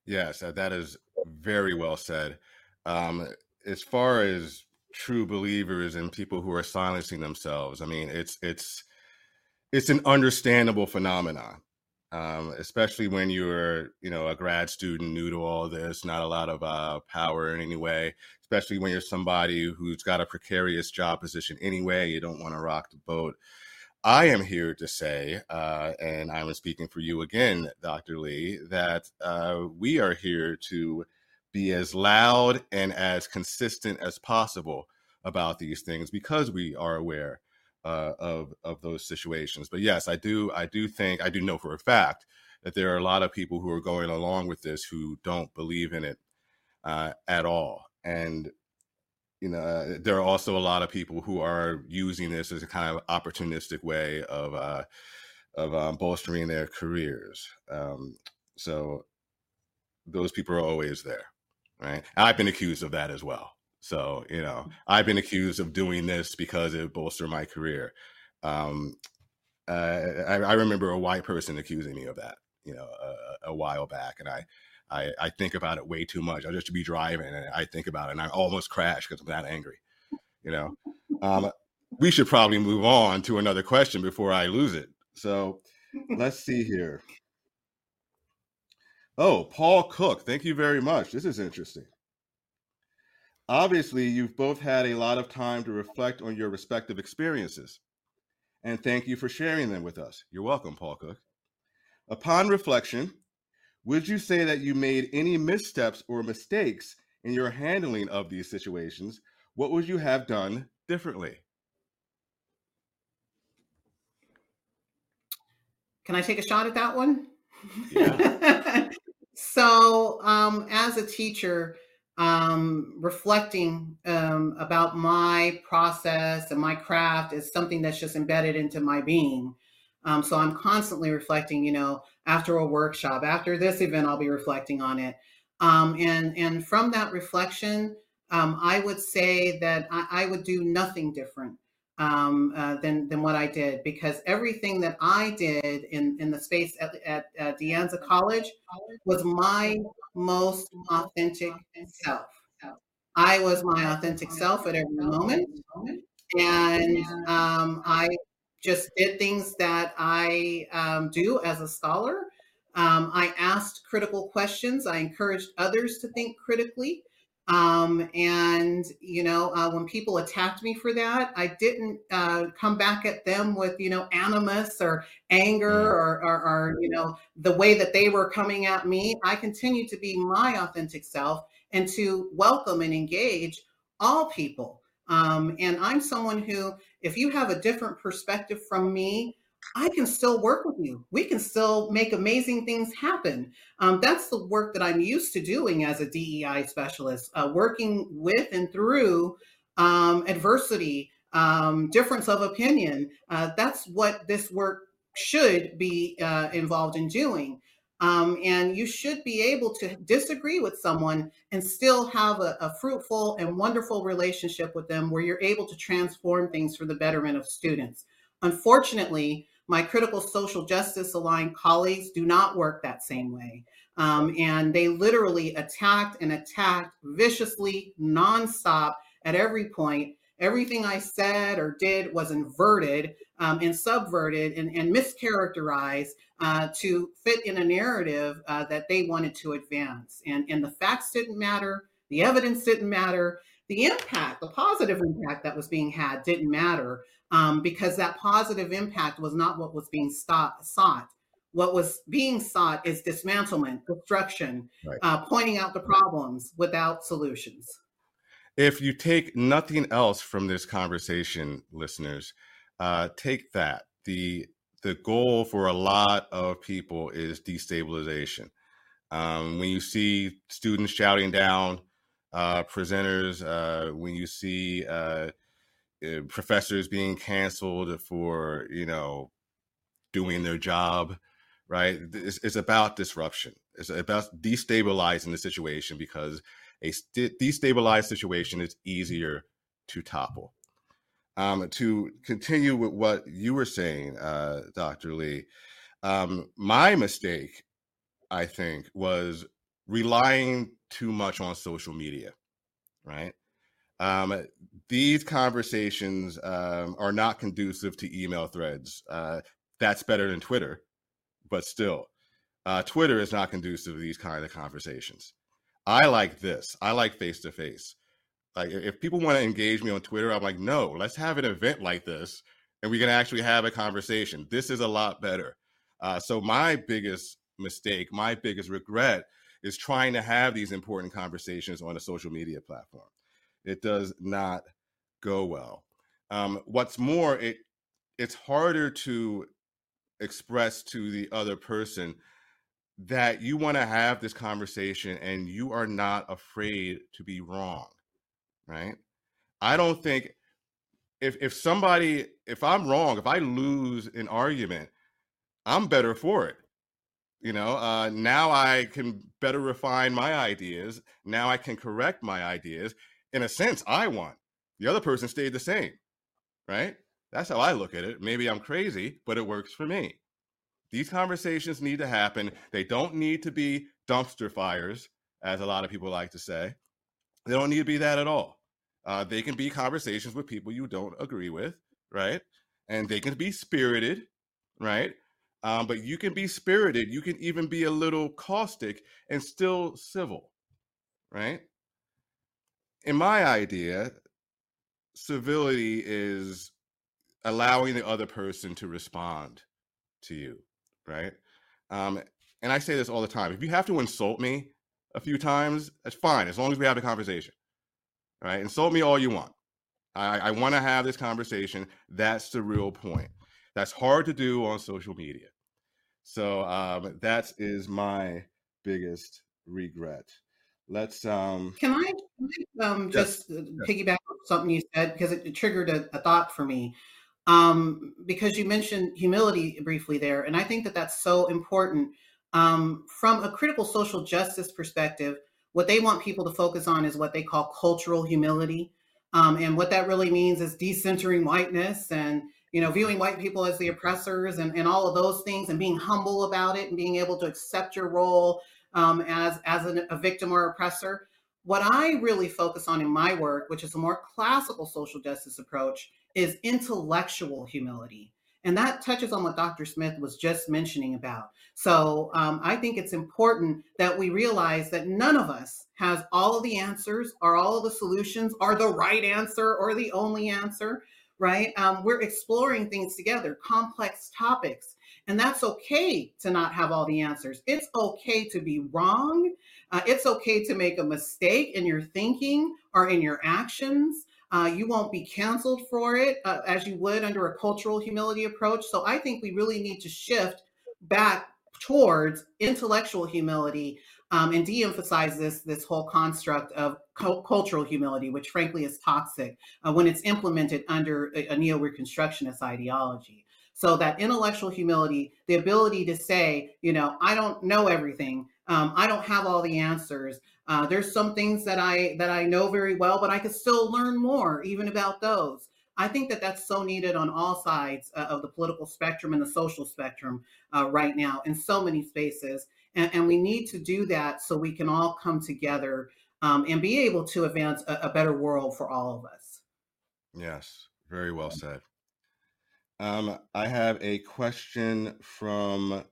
Yes, that is very well said. Um, as far as true believers and people who are silencing themselves, I mean, it's it's it's an understandable phenomenon, um, especially when you're, you know, a grad student, new to all this, not a lot of uh, power in any way, especially when you're somebody who's got a precarious job position anyway, you don't want to rock the boat. I am here to say, uh, and I'm speaking for you again, Doctor Lee, that uh, we are here to be as loud and as consistent as possible about these things because we are aware uh, of of those situations. But yes, I do I do think I do know for a fact that there are a lot of people who are going along with this who don't believe in it uh, at all. And, you know, there are also a lot of people who are using this as a kind of opportunistic way of uh, of um, bolstering their careers. Um, so those people are always there, right? And I've been accused of that as well. So, you know, I've been accused of doing this because it bolstered my career. Um, uh, I, I remember a white person accusing me of that, you know, a, a while back. And I, I, I think about it way too much. I'll just be driving and I think about it and I almost crash because I'm that angry, you know. Um, we should probably move on to another question before I lose it. So let's see here. Oh, Paul Cook, thank you very much. This is interesting. Obviously, you've both had a lot of time to reflect on your respective experiences, and thank you for sharing them with us. You're welcome, Paul Cook. Upon reflection, would you say that you made any missteps or mistakes in your handling of these situations? What would you have done differently? Can I take a shot at that one? Yeah. So, um, as a teacher, Um, reflecting um, about my process and my craft is something that's just embedded into my being. Um, so I'm constantly reflecting, you know, after a workshop, after this event, I'll be reflecting on it. Um, and, and from that reflection, um, I would say that I, I would do nothing different um, uh, than, than what I did, because everything that I did in, in the space at, at, at De Anza College was my most authentic self. I was my authentic self at every moment, and um, I just did things that I um, do as a scholar. Um, I asked critical questions. I encouraged others to think critically, um, and you know, uh, when people attacked me for that, I didn't uh, come back at them with you know animus or anger or, or, or you know the way that they were coming at me. I continued to be my authentic self and to welcome and engage all people. Um, and I'm someone who, if you have a different perspective from me, I can still work with you. We can still make amazing things happen. Um, that's the work that I'm used to doing as a D E I specialist, uh, working with and through um, adversity, um, difference of opinion. Uh, that's what this work should be uh, involved in doing. Um, and you should be able to disagree with someone and still have a, a fruitful and wonderful relationship with them where you're able to transform things for the betterment of students. Unfortunately, my critical social justice aligned colleagues do not work that same way. Um, and they literally attacked and attacked viciously, nonstop at every point. Everything I said or did was inverted um, and subverted and, and mischaracterized uh, to fit in a narrative uh, that they wanted to advance. And, and the facts didn't matter, the evidence didn't matter, the impact, the positive impact that was being had didn't matter. Um, because that positive impact was not what was being stop, sought. What was being sought is dismantlement, destruction, right. uh, pointing out the problems without solutions. If you take nothing else from this conversation, listeners, uh, take that. The the goal for a lot of people is destabilization. Um, when you see students shouting down uh, presenters, uh, when you see uh, professors being canceled for, you know, doing their job, right? It's, it's about disruption. It's about destabilizing the situation because a st- destabilized situation is easier to topple. Um, to continue with what you were saying, uh, Doctor Lee, um, my mistake, I think, was relying too much on social media, right? Um, these conversations um, are not conducive to email threads. Uh, that's better than Twitter, but still, uh, Twitter is not conducive to these kind of conversations. I like this. I like face-to-face. Like if people want to engage me on Twitter, I'm like, no, let's have an event like this and we can actually have a conversation. This is a lot better. Uh, so my biggest mistake, my biggest regret is trying to have these important conversations on a social media platform. It does not go well. Um, what's more, it it's harder to express to the other person that you want to have this conversation and you are not afraid to be wrong, right? I don't think if if somebody, if I'm wrong, if I lose an argument, I'm better for it. You know, uh, now I can better refine my ideas. Now I can correct my ideas. In a sense, I won. The other person stayed the same, right? That's how I look at it. Maybe I'm crazy, but it works for me. These conversations need to happen. They don't need to be dumpster fires, as a lot of people like to say. They don't need to be that at all. Uh, they can be conversations with people you don't agree with, right? And they can be spirited, right? Um, but you can be spirited. You can even be a little caustic and still civil, right? In my idea, civility is allowing the other person to respond to you, right? Um, and I say this all the time. If you have to insult me a few times, that's fine, as long as we have a conversation, right? Insult me all you want. I, I want to have this conversation. That's the real point. That's hard to do on social media. So um, that is my biggest regret. Let's. Um, can I, can I um, yes, just yes. piggyback on something you said, because it, it triggered a, a thought for me. Um, because you mentioned humility briefly there, and I think that that's so important. Um, from a critical social justice perspective, what they want people to focus on is what they call cultural humility. Um, and what that really means is decentering whiteness and, you know, viewing white people as the oppressors and, and all of those things, and being humble about it and being able to accept your role um, as, as an, a victim or oppressor. What I really focus on in my work, which is a more classical social justice approach, is intellectual humility. And that touches on what Doctor Smith was just mentioning about. So um, I think it's important that we realize that none of us has all of the answers or all of the solutions or the right answer or the only answer, right? Um, we're exploring things together, complex topics. And that's okay to not have all the answers. It's okay to be wrong. Uh, it's okay to make a mistake in your thinking or in your actions. Uh, you won't be canceled for it uh, as you would under a cultural humility approach. So I think we really need to shift back towards intellectual humility um, and de-emphasize this, this whole construct of co- cultural humility, which frankly is toxic uh, when it's implemented under a, a neo-reconstructionist ideology. So that intellectual humility, the ability to say, you know, I don't know everything. Um, I don't have all the answers. Uh, there's some things that I that I know very well, but I could still learn more even about those. I think that that's so needed on all sides uh, of the political spectrum and the social spectrum uh, right now in so many spaces. And, and we need to do that so we can all come together um, and be able to advance a, a better world for all of us. Yes, very well said. Um, I have a question from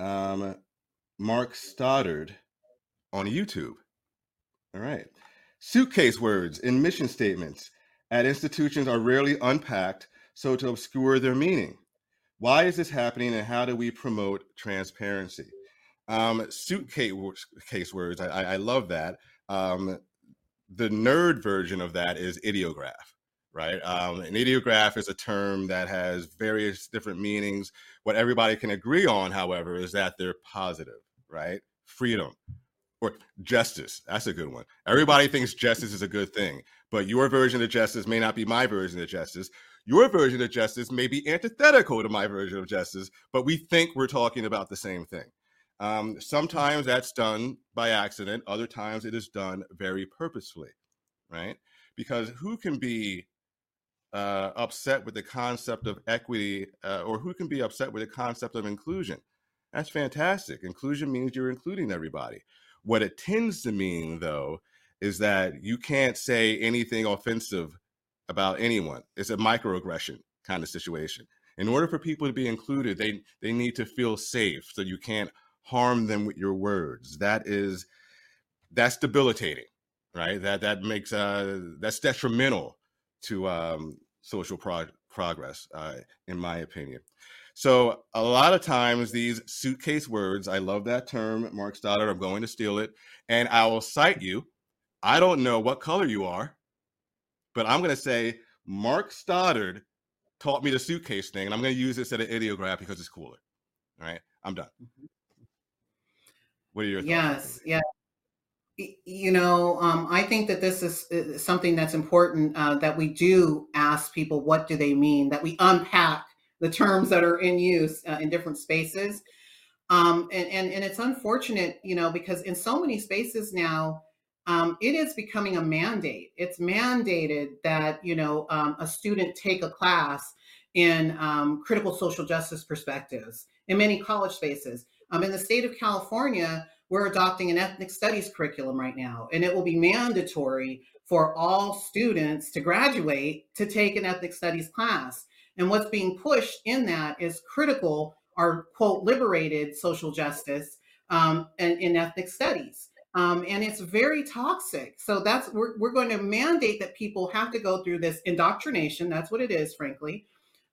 um, Mark Stoddard on YouTube. All right. Suitcase words in mission statements at institutions are rarely unpacked, so to obscure their meaning. Why is this happening, and how do we promote transparency? Um, suitcase words, I, I love that. Um, the nerd version of that is ideograph, right? Um, an ideograph is a term that has various different meanings. What everybody can agree on, however, is that they're positive, right? Freedom. Or justice, that's a good one. Everybody thinks justice is a good thing, but your version of justice may not be my version of justice. Your version of justice may be antithetical to my version of justice, but we think we're talking about the same thing. Um, sometimes that's done by accident. Other times it is done very purposefully, right? Because who can be uh, upset with the concept of equity uh, or who can be upset with the concept of inclusion? That's fantastic. Inclusion means you're including everybody. What it tends to mean, though, is that you can't say anything offensive about anyone. It's a microaggression kind of situation. In order for people to be included, they, they need to feel safe, so you can't harm them with your words. That is, that's debilitating, right? That that makes, uh, that's detrimental to um, social pro- progress, uh, in my opinion. So a lot of times these suitcase words, I love that term, Mark Stoddard, I'm going to steal it, and I will cite you. I don't know what color you are, but I'm going to say Mark Stoddard taught me the suitcase thing, and I'm going to use this at an ideograph because it's cooler. All right, I'm done. What are your thoughts? Yes, yes. You know, um, I think that this is something that's important, uh, that we do ask people, what do they mean? That we unpack the terms that are in use uh, in different spaces. Um, and, and, and it's unfortunate, you know, because in so many spaces now, um, it is becoming a mandate. It's mandated that, you know, um, a student take a class in um, critical social justice perspectives in many college spaces. Um, in the state of California, we're adopting an ethnic studies curriculum right now, and it will be mandatory for all students to graduate to take an ethnic studies class. And what's being pushed in that is critical or, quote, liberated social justice um, and in ethnic studies. Um, and it's very toxic. So that's we're, we're going to mandate that people have to go through this indoctrination. That's what it is, frankly.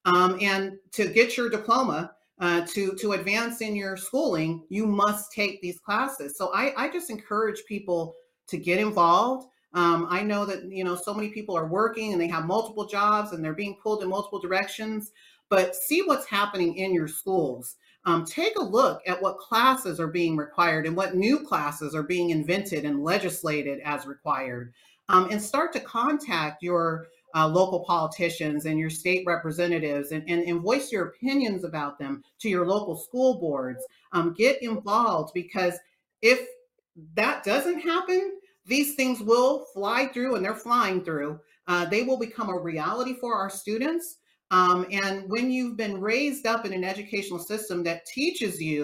Um, and to get your diploma, Uh, to, to advance in your schooling, you must take these classes. So I, I just encourage people to get involved. Um, I know that, you know, so many people are working and they have multiple jobs and they're being pulled in multiple directions, but see what's happening in your schools. Um, take a look at what classes are being required and what new classes are being invented and legislated as required, um, and start to contact your Uh, local politicians and your state representatives and, and, and voice your opinions about them to your local school boards. Um, get involved, because if that doesn't happen, these things will fly through, and they're flying through. Uh, they will become a reality for our students. Um, and when you've been raised up in an educational system that teaches you,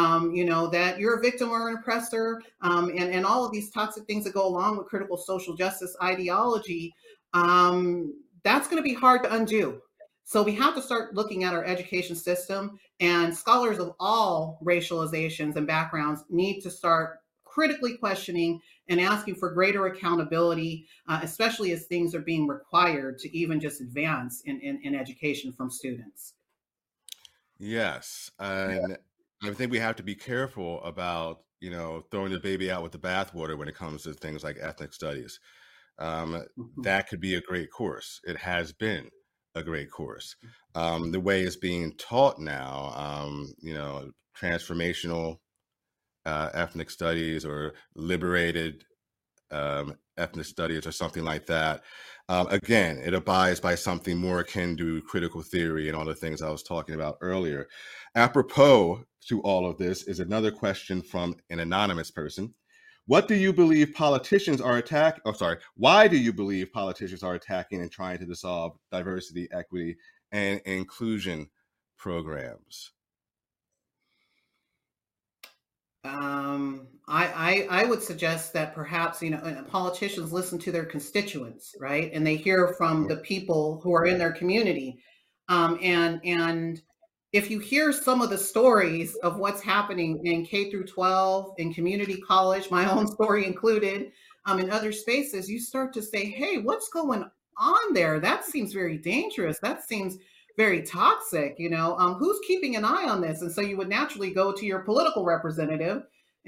um, you know, that you're a victim or an oppressor, um, and, and all of these toxic things that go along with critical social justice ideology, Um, that's going to be hard to undo. So we have to start looking at our education system, and scholars of all racializations and backgrounds need to start critically questioning and asking for greater accountability, uh, especially as things are being required to even just advance in, in, in education from students. Yes. And yeah. I think we have to be careful about, you know, throwing the baby out with the bathwater when it comes to things like ethnic studies. Um, that could be a great course. It has been a great course. Um, the way it's being taught now, um, you know, transformational uh, ethnic studies or liberated um, ethnic studies or something like that. Um, again, it abides by something more akin to critical theory and all the things I was talking about earlier. Apropos to all of this is another question from an anonymous person. What do you believe politicians are attacking? Oh, sorry. Why do you believe politicians are attacking and trying to dissolve diversity, equity, and inclusion programs? Um, I, I I would suggest that perhaps, you know, politicians listen to their constituents, right? And they hear from the people who are in their community. Um, and and if you hear some of the stories of what's happening in K through twelve, in community college, my own story included, um, in other spaces, you start to say, hey, what's going on there? That seems very dangerous. That seems very toxic. You know, um, who's keeping an eye on this? And so you would naturally go to your political representative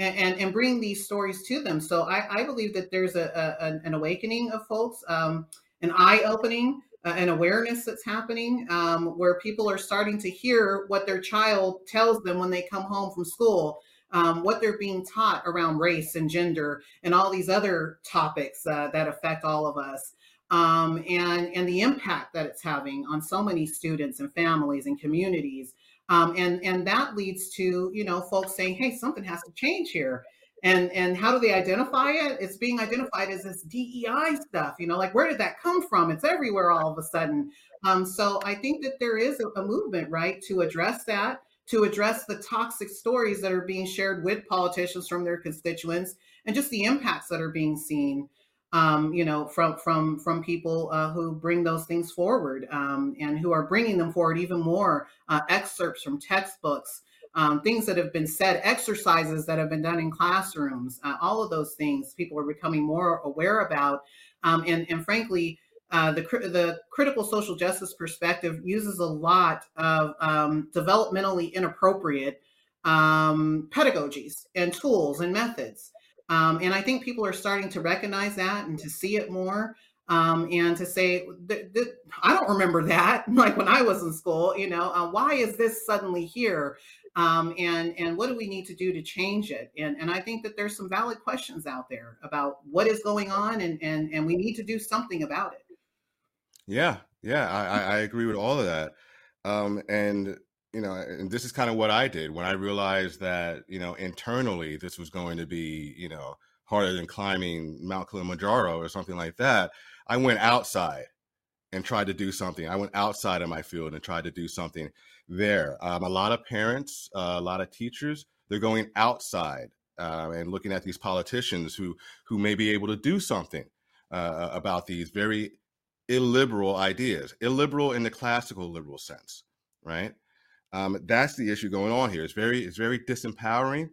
and, and, and bring these stories to them. So I, I believe that there's a, a, an awakening of folks, um, an eye-opening. Uh, an awareness that's happening, um, where people are starting to hear what their child tells them when they come home from school, um, what they're being taught around race and gender and all these other topics uh, that affect all of us, um, and, and the impact that it's having on so many students and families and communities. Um, and, and that leads to, you know, folks saying, hey, something has to change here. And and how do they identify it? It's being identified as this D E I stuff, you know, like, where did that come from? It's everywhere all of a sudden. Um, so I think that there is a, a movement, right, to address that, to address the toxic stories that are being shared with politicians from their constituents, and just the impacts that are being seen, um, you know, from from from people uh, who bring those things forward, um, and who are bringing them forward even more, uh, excerpts from textbooks. Um, things that have been said, exercises that have been done in classrooms, uh, all of those things people are becoming more aware about. Um, and, and frankly, uh, the, the critical social justice perspective uses a lot of um, developmentally inappropriate um, pedagogies and tools and methods. Um, and I think people are starting to recognize that and to see it more. Um, and to say, th- th- I don't remember that, like when I was in school, you know, uh, why is this suddenly here? Um, and, and what do we need to do to change it? And, and I think that there's some valid questions out there about what is going on, and, and, and we need to do something about it. Yeah, yeah, I, I agree with all of that. Um, and, you know, and this is kind of what I did when I realized that, you know, internally, this was going to be, you know, harder than climbing Mount Kilimanjaro or something like that. I went outside and tried to do something. I went outside of my field and tried to do something there. Um, a lot of parents, uh, a lot of teachers, they're going outside uh, and looking at these politicians who who may be able to do something uh, about these very illiberal ideas, illiberal in the classical liberal sense, right? Um, that's the issue going on here. It's very, it's very disempowering,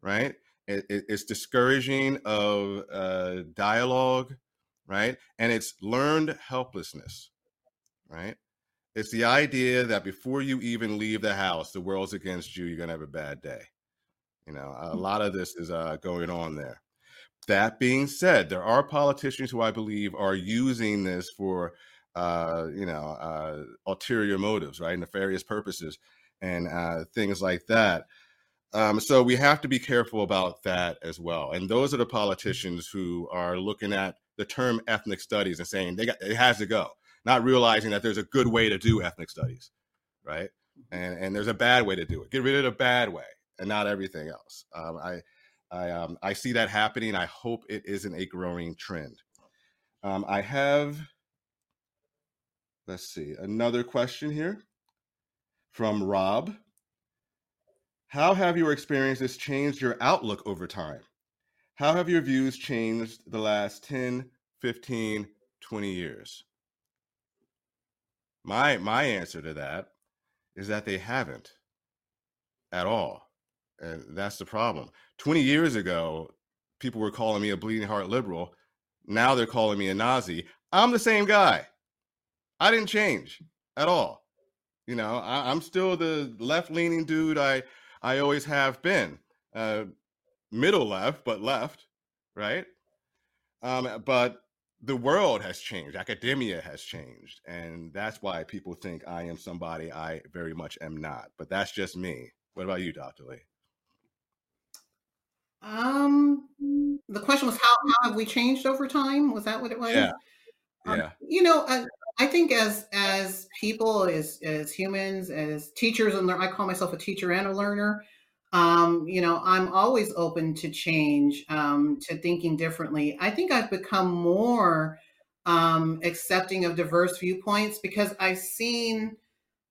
right? It, it, it's discouraging of uh, dialogue, right? And it's learned helplessness, right? It's the idea that before you even leave the house, the world's against you, you're gonna have a bad day. You know, a lot of this is uh, going on there. That being said, there are politicians who I believe are using this for, uh, you know, uh, ulterior motives, right? Nefarious purposes and uh, things like that. Um, so we have to be careful about that as well. And those are the politicians who are looking at the term ethnic studies and saying they got, it has to go, not realizing that there's a good way to do ethnic studies, right? And and there's a bad way to do it. Get rid of the bad way and not everything else. Um, I I um, I see that happening. I hope it isn't a growing trend. Um, I have, let's see, another question here from Rob. How have your experiences changed your outlook over time? How have your views changed the last ten, fifteen, twenty years? My my answer to that is that they haven't at all. And that's the problem. twenty years ago, people were calling me a bleeding heart liberal. Now they're calling me a Nazi. I'm the same guy. I didn't change at all. You know, I, I'm still the left-leaning dude I I always have been. Uh, middle left, but left, right? Um, but the world has changed. Academia has changed. And that's why people think I am somebody I very much am not. But that's just me. What about you, Doctor Lee? Um, the question was, how, how have we changed over time? Was that what it was? Yeah. Um, yeah. You know, I, I think as as people, as as humans, as teachers, and I call myself a teacher and a learner, um, you know, I'm always open to change, um, to thinking differently. I think I've become more um, accepting of diverse viewpoints because I've seen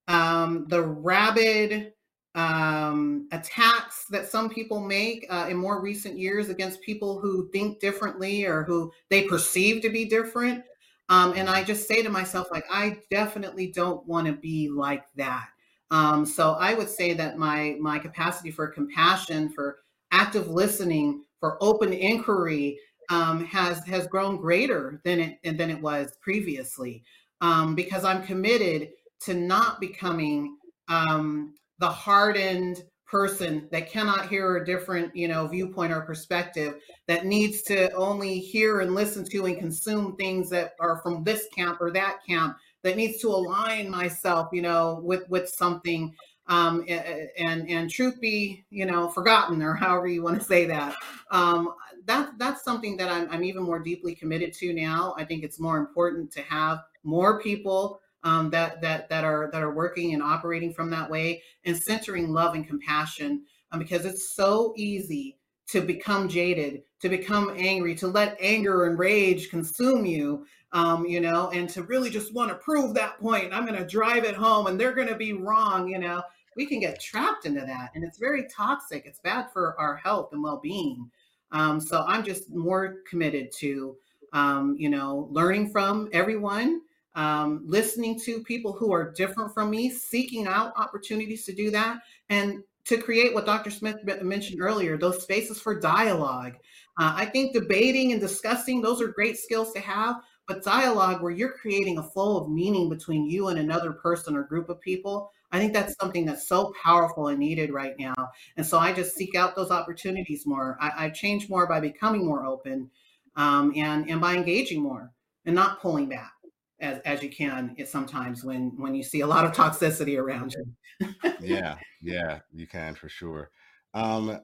um, the rabid um, attacks that some people make uh, in more recent years against people who think differently or who they perceive to be different. Um, and I just say to myself, like, I definitely don't want to be like that. Um, so I would say that my my capacity for compassion, for active listening, for open inquiry um, has has grown greater than it than it was previously, um, because I'm committed to not becoming um, the hardened person that cannot hear a different, you know, viewpoint or perspective, that needs to only hear and listen to and consume things that are from this camp or that camp, that needs to align myself, you know, with, with something, um, and, and truth be, you know, forgotten, or however you want to say that. Um, that, that's something that I'm, I'm even more deeply committed to now. I think it's more important to have more people um, that, that, that are, that are working and operating from that way, and centering love and compassion, um, because it's so easy to become jaded, to become angry, to let anger and rage consume you, um, you know, and to really just want to prove that point. I'm going to drive it home and they're going to be wrong. You know, we can get trapped into that, and it's very toxic. It's bad for our health and well-being. Um, so I'm just more committed to, um, you know, learning from everyone, um, listening to people who are different from me, seeking out opportunities to do that, and to create what Doctor Smith mentioned earlier, those spaces for dialogue. Uh, I think debating and discussing, those are great skills to have, but dialogue where you're creating a flow of meaning between you and another person or group of people, I think that's something that's so powerful and needed right now. And so I just seek out those opportunities more. I, I've changed more by becoming more open, um, and, and by engaging more and not pulling back. as, as you can sometimes when, when you see a lot of toxicity around you. Yeah, yeah, you can for sure. Um,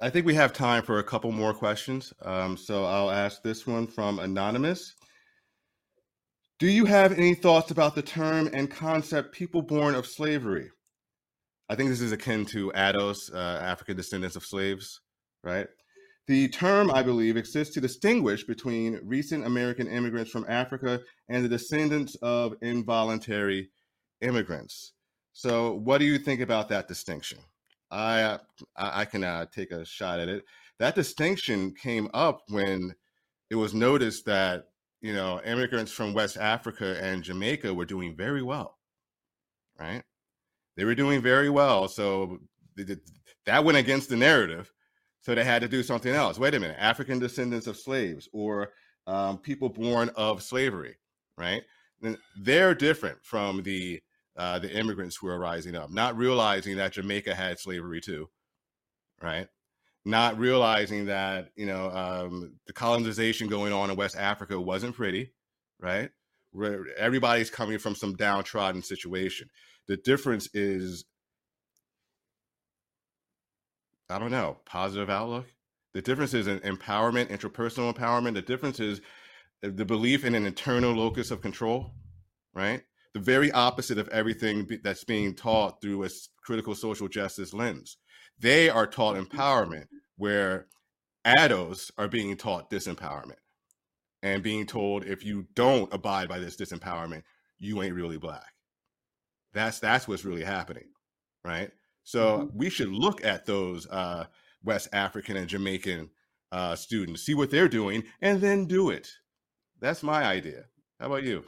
I think we have time for a couple more questions. Um, so I'll ask this one from Anonymous. Do you have any thoughts about the term and concept people born of slavery? I think this is akin to A D O S, uh, African descendants of slaves, right? The term, I believe, exists to distinguish between recent American immigrants from Africa and the descendants of involuntary immigrants. So what do you think about that distinction? I uh, I can uh, take a shot at it. That distinction came up when it was noticed that, you know, immigrants from West Africa and Jamaica were doing very well, right? They were doing very well. So th- that went against the narrative. So they had to do something else. Wait a minute, African descendants of slaves or um, people born of slavery, right? And they're different from the Uh, the immigrants who are rising up, not realizing that Jamaica had slavery too, right? Not realizing that, you know, um, the colonization going on in West Africa wasn't pretty, right? Where everybody's coming from some downtrodden situation. The difference is, I don't know, positive outlook. The difference is an empowerment, interpersonal empowerment. The difference is the belief in an internal locus of control, right? The very opposite of everything be, that's being taught through a critical social justice lens. They are taught empowerment, where A D Os are being taught disempowerment and being told, if you don't abide by this disempowerment, you ain't really Black. That's that's what's really happening, right? So mm-hmm. we should look at those uh, West African and Jamaican uh, students, see what they're doing, and then do it. That's my idea. How about you?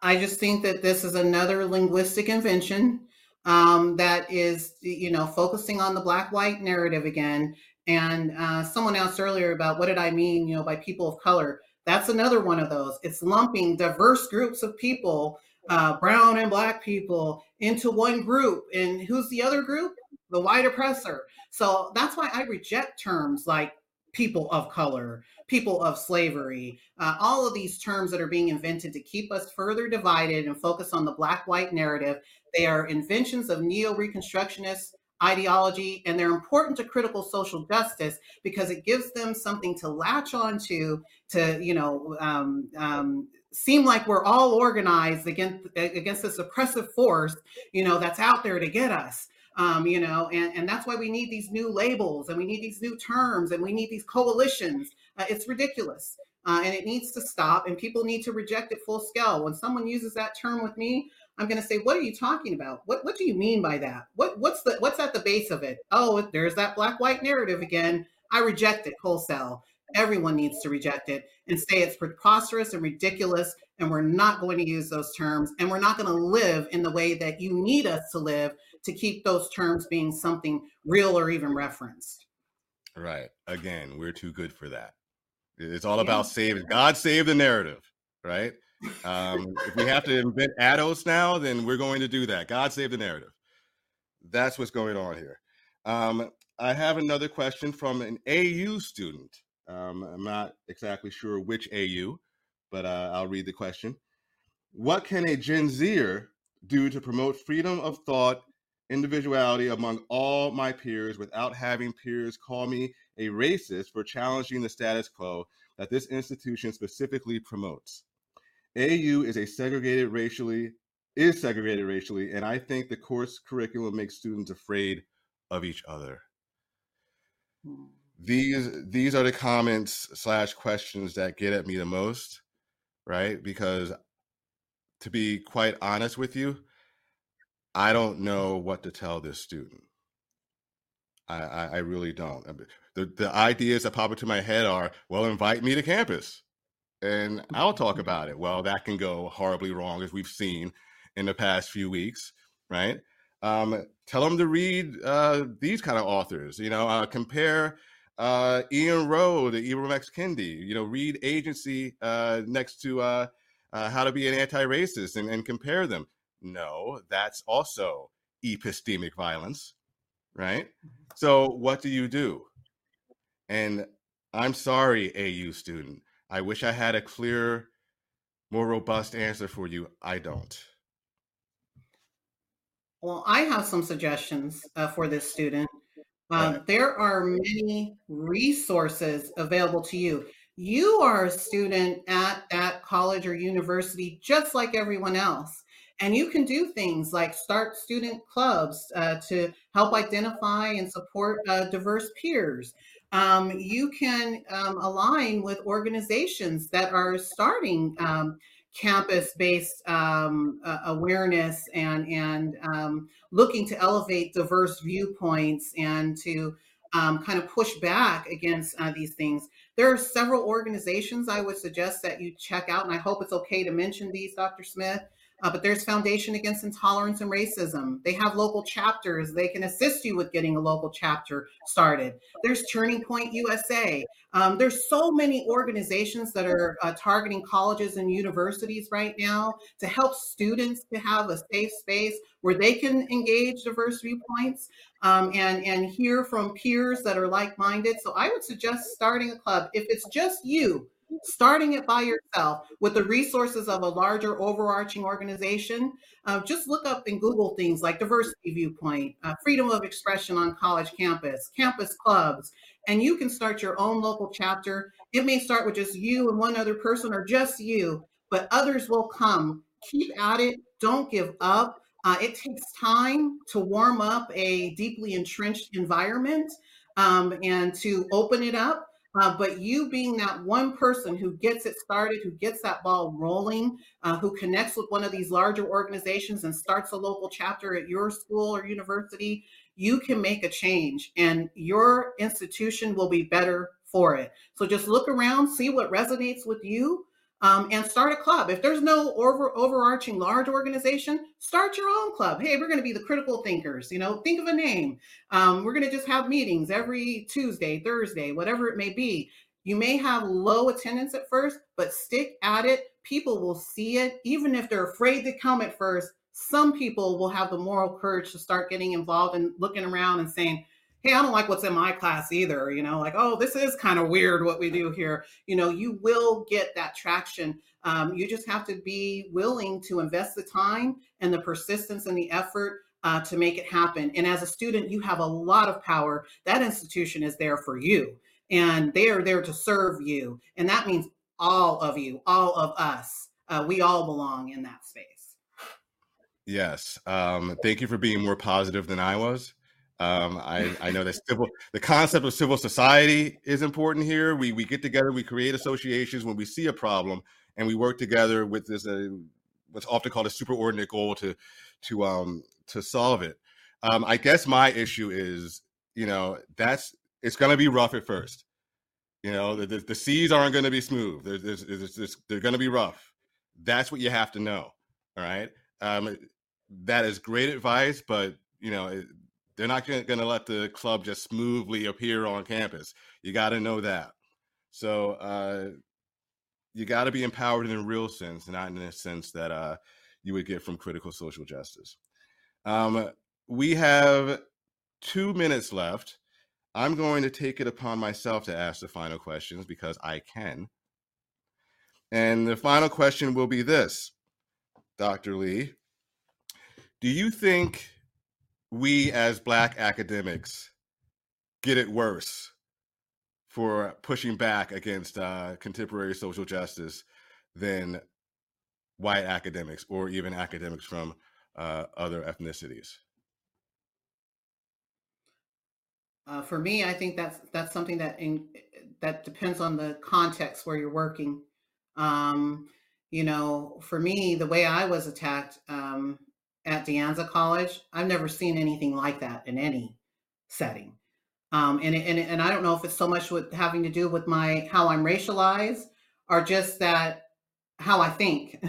I just think that this is another linguistic invention um, that is, you know, focusing on the Black-white narrative again. And uh, someone asked earlier about what did I mean, you know, by people of color. That's another one of those. It's lumping diverse groups of people, uh, brown and Black people, into one group. And who's the other group? The white oppressor. So that's why I reject terms like people of color, people of slavery, uh, all of these terms that are being invented to keep us further divided and focus on the Black-white narrative. They are inventions of neo-Reconstructionist ideology, and they're important to critical social justice because it gives them something to latch onto to, you know, um, um, seem like we're all organized against, against this oppressive force, you know, that's out there to get us. Um, you know, and, and that's why we need these new labels, and we need these new terms, and we need these coalitions. Uh, it's ridiculous, uh, and it needs to stop, and people need to reject it full scale. When someone uses that term with me, I'm going to say, what are you talking about? What what do you mean by that? What what's the what's at the base of it? Oh, there's that Black-white narrative again. I reject it wholesale. Everyone needs to reject it and say it's preposterous and ridiculous, and we're not going to use those terms, and we're not going to live in the way that you need us to live to keep those terms being something real or even referenced. Right. Again, we're too good for that. It's all yeah. about saving. God save the narrative, right? Um, if we have to invent A D Os now, then we're going to do that. God save the narrative. That's what's going on here. Um, I have another question from an A U student. Um, I'm not exactly sure which A U, but uh, I'll read the question. What can a Gen Zer do to promote freedom of thought, individuality among all my peers without having peers call me a racist for challenging the status quo that this institution specifically promotes? A U is a segregated racially, is segregated racially, and I think the course curriculum makes students afraid of each other. Hmm. These these are the comments slash questions that get at me the most, right? Because to be quite honest with you, I don't know what to tell this student. I I, I really don't. The, the ideas that pop into my head are, well, invite me to campus and I'll talk about it. Well, that can go horribly wrong, as we've seen in the past few weeks, right? Um, tell them to read uh, these kind of authors, you know, uh, compare uh Ian Rowe to Ibram Kendi, you know, read Agency uh next to uh, uh How to Be an Anti-Racist and, and compare them. No, that's also epistemic violence, right? So what do you do? And I'm sorry, A U student, I wish I had a clearer more robust answer for you. I don't. Well, I have some suggestions uh, for this student. Um, right. There are many resources available to you. You are a student at that college or university, just like everyone else. And you can do things like start student clubs uh, to help identify and support uh, diverse peers. Um, you can um, align with organizations that are starting um, campus-based um, uh, awareness and, and um, looking to elevate diverse viewpoints and to um, kind of push back against uh, these things. There are several organizations I would suggest that you check out, and I hope it's okay to mention these, Doctor Smith. Uh, but there's Foundation Against Intolerance and Racism. They have local chapters. They can assist you with getting a local chapter started. There's Turning Point U S A. Um, there's so many organizations that are uh, targeting colleges and universities right now to help students to have a safe space where they can engage diverse viewpoints um, and, and hear from peers that are like-minded. So I would suggest starting a club. If it's just you, starting it by yourself with the resources of a larger overarching organization, uh, just look up and Google things like diversity viewpoint, uh, freedom of expression on college campus, campus clubs, and you can start your own local chapter. It may start with just you and one other person or just you, but others will come. Keep at it. Don't give up. Uh, it takes time to warm up a deeply entrenched environment um, and to open it up. Uh, but you being that one person who gets it started, who gets that ball rolling, uh, who connects with one of these larger organizations and starts a local chapter at your school or university, you can make a change and your institution will be better for it. So just look around, see what resonates with you, um, and start a club. If there's no over, overarching large organization, start your own club. Hey, we're going to be the critical thinkers, you know, think of a name. Um, we're going to just have meetings every Tuesday, Thursday, whatever it may be. You may have low attendance at first, but stick at it. People will see it. Even if they're afraid to come at first, some people will have the moral courage to start getting involved and looking around and saying, hey, I don't like what's in my class either. You know, like, oh, this is kind of weird what we do here. You know, you will get that traction. Um, you just have to be willing to invest the time and the persistence and the effort uh, to make it happen. And as a student, you have a lot of power. That institution is there for you and they are there to serve you. And that means all of you, all of us, uh, we all belong in that space. Yes. Um, thank you for being more positive than I was. Um, I, I know that civil, the concept of civil society is important here. We we get together, we create associations when we see a problem, and we work together with this uh, what's often called a superordinate goal to to um to solve it. Um, I guess my issue is, you know, that's it's going to be rough at first. You know, the the, the seas aren't going to be smooth. There's, there's, there's, there's, they're going to be rough. That's what you have to know. All right. Um, that is great advice, but you know. It, They're not going to let the club just smoothly appear on campus. You got to know that. So uh, you got to be empowered in a real sense, not in a sense that uh, you would get from critical social justice. Um, we have two minutes left. I'm going to take it upon myself to ask the final questions because I can. And the final question will be this, Doctor Lee. Do you think we as Black academics get it worse for pushing back against uh, contemporary social justice than white academics or even academics from uh, other ethnicities? Uh, for me, I think that's that's something that in, that depends on the context where you're working. Um, you know, for me, the way I was attacked, um, at De Anza College, I've never seen anything like that in any setting. Um, and, and, and I don't know if it's so much with having to do with my, how I'm racialized or just that how I think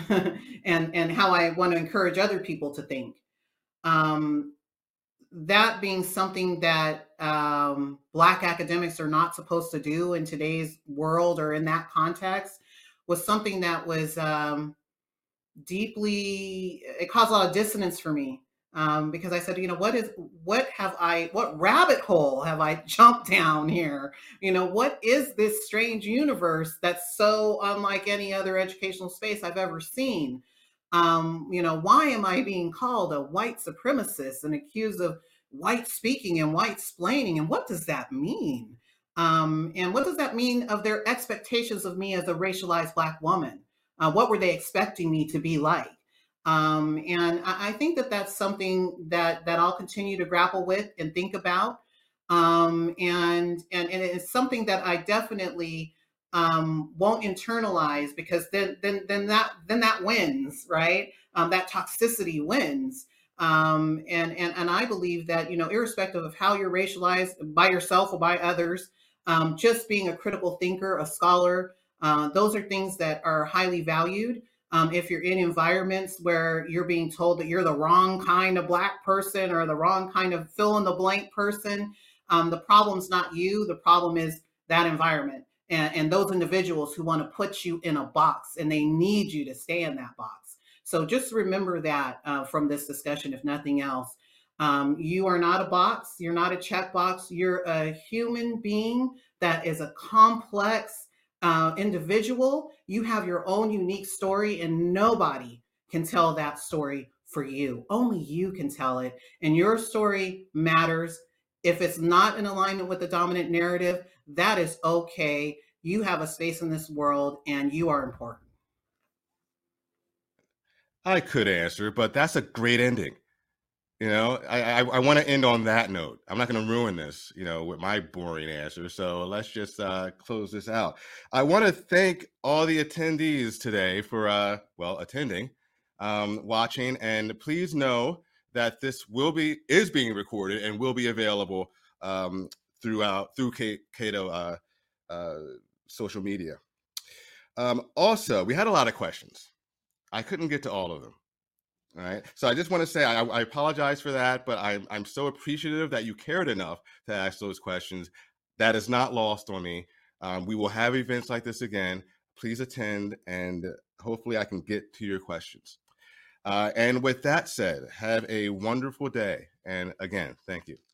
and, and how I want to encourage other people to think. Um, that being something that um, Black academics are not supposed to do in today's world or in that context was something that was, um, deeply, it caused a lot of dissonance for me um, because I said, you know, what is, what have I, what rabbit hole have I jumped down here? You know, what is this strange universe that's so unlike any other educational space I've ever seen? Um, you know, why am I being called a white supremacist and accused of white speaking and white splaining? And what does that mean? Um, and what does that mean of their expectations of me as a racialized Black woman? Uh, what were they expecting me to be like? Um, and I, I think that that's something that that I'll continue to grapple with and think about. Um, and, and, and it's something that I definitely um, won't internalize, because then then then that then that wins, right? Um, that toxicity wins. Um, and, and, and I believe that, you know, irrespective of how you're racialized by yourself or by others, um, just being a critical thinker, a scholar, uh, those are things that are highly valued. Um, if you're in environments where you're being told that you're the wrong kind of Black person or the wrong kind of fill in the blank person, um, the problem's not you, the problem is that environment and, and those individuals who want to put you in a box, and they need you to stay in that box. So just remember that uh, from this discussion, if nothing else. Um, you are not a box, you're not a checkbox, you're a human being that is a complex uh, individual. You have your own unique story, and nobody can tell that story for you. Only you can tell it, and your story matters. If it's not in alignment with the dominant narrative, that is okay. You have a space in this world, and you are important. I could answer, but that's a great ending. You know, I I, I want to end on that note. I'm not going to ruin this, you know, with my boring answer. So let's just uh, close this out. I want to thank all the attendees today for, uh, well, attending, um, watching, and please know that this will be, is being recorded and will be available um, throughout, through Cato uh, uh, social media. Um, also, we had a lot of questions. I couldn't get to all of them, all right? So I just want to say I, I apologize for that, but I, I'm so appreciative that you cared enough to ask those questions. That is not lost on me. Um, we will have events like this again. Please attend, and hopefully I can get to your questions. Uh, and with that said, have a wonderful day. And again, thank you.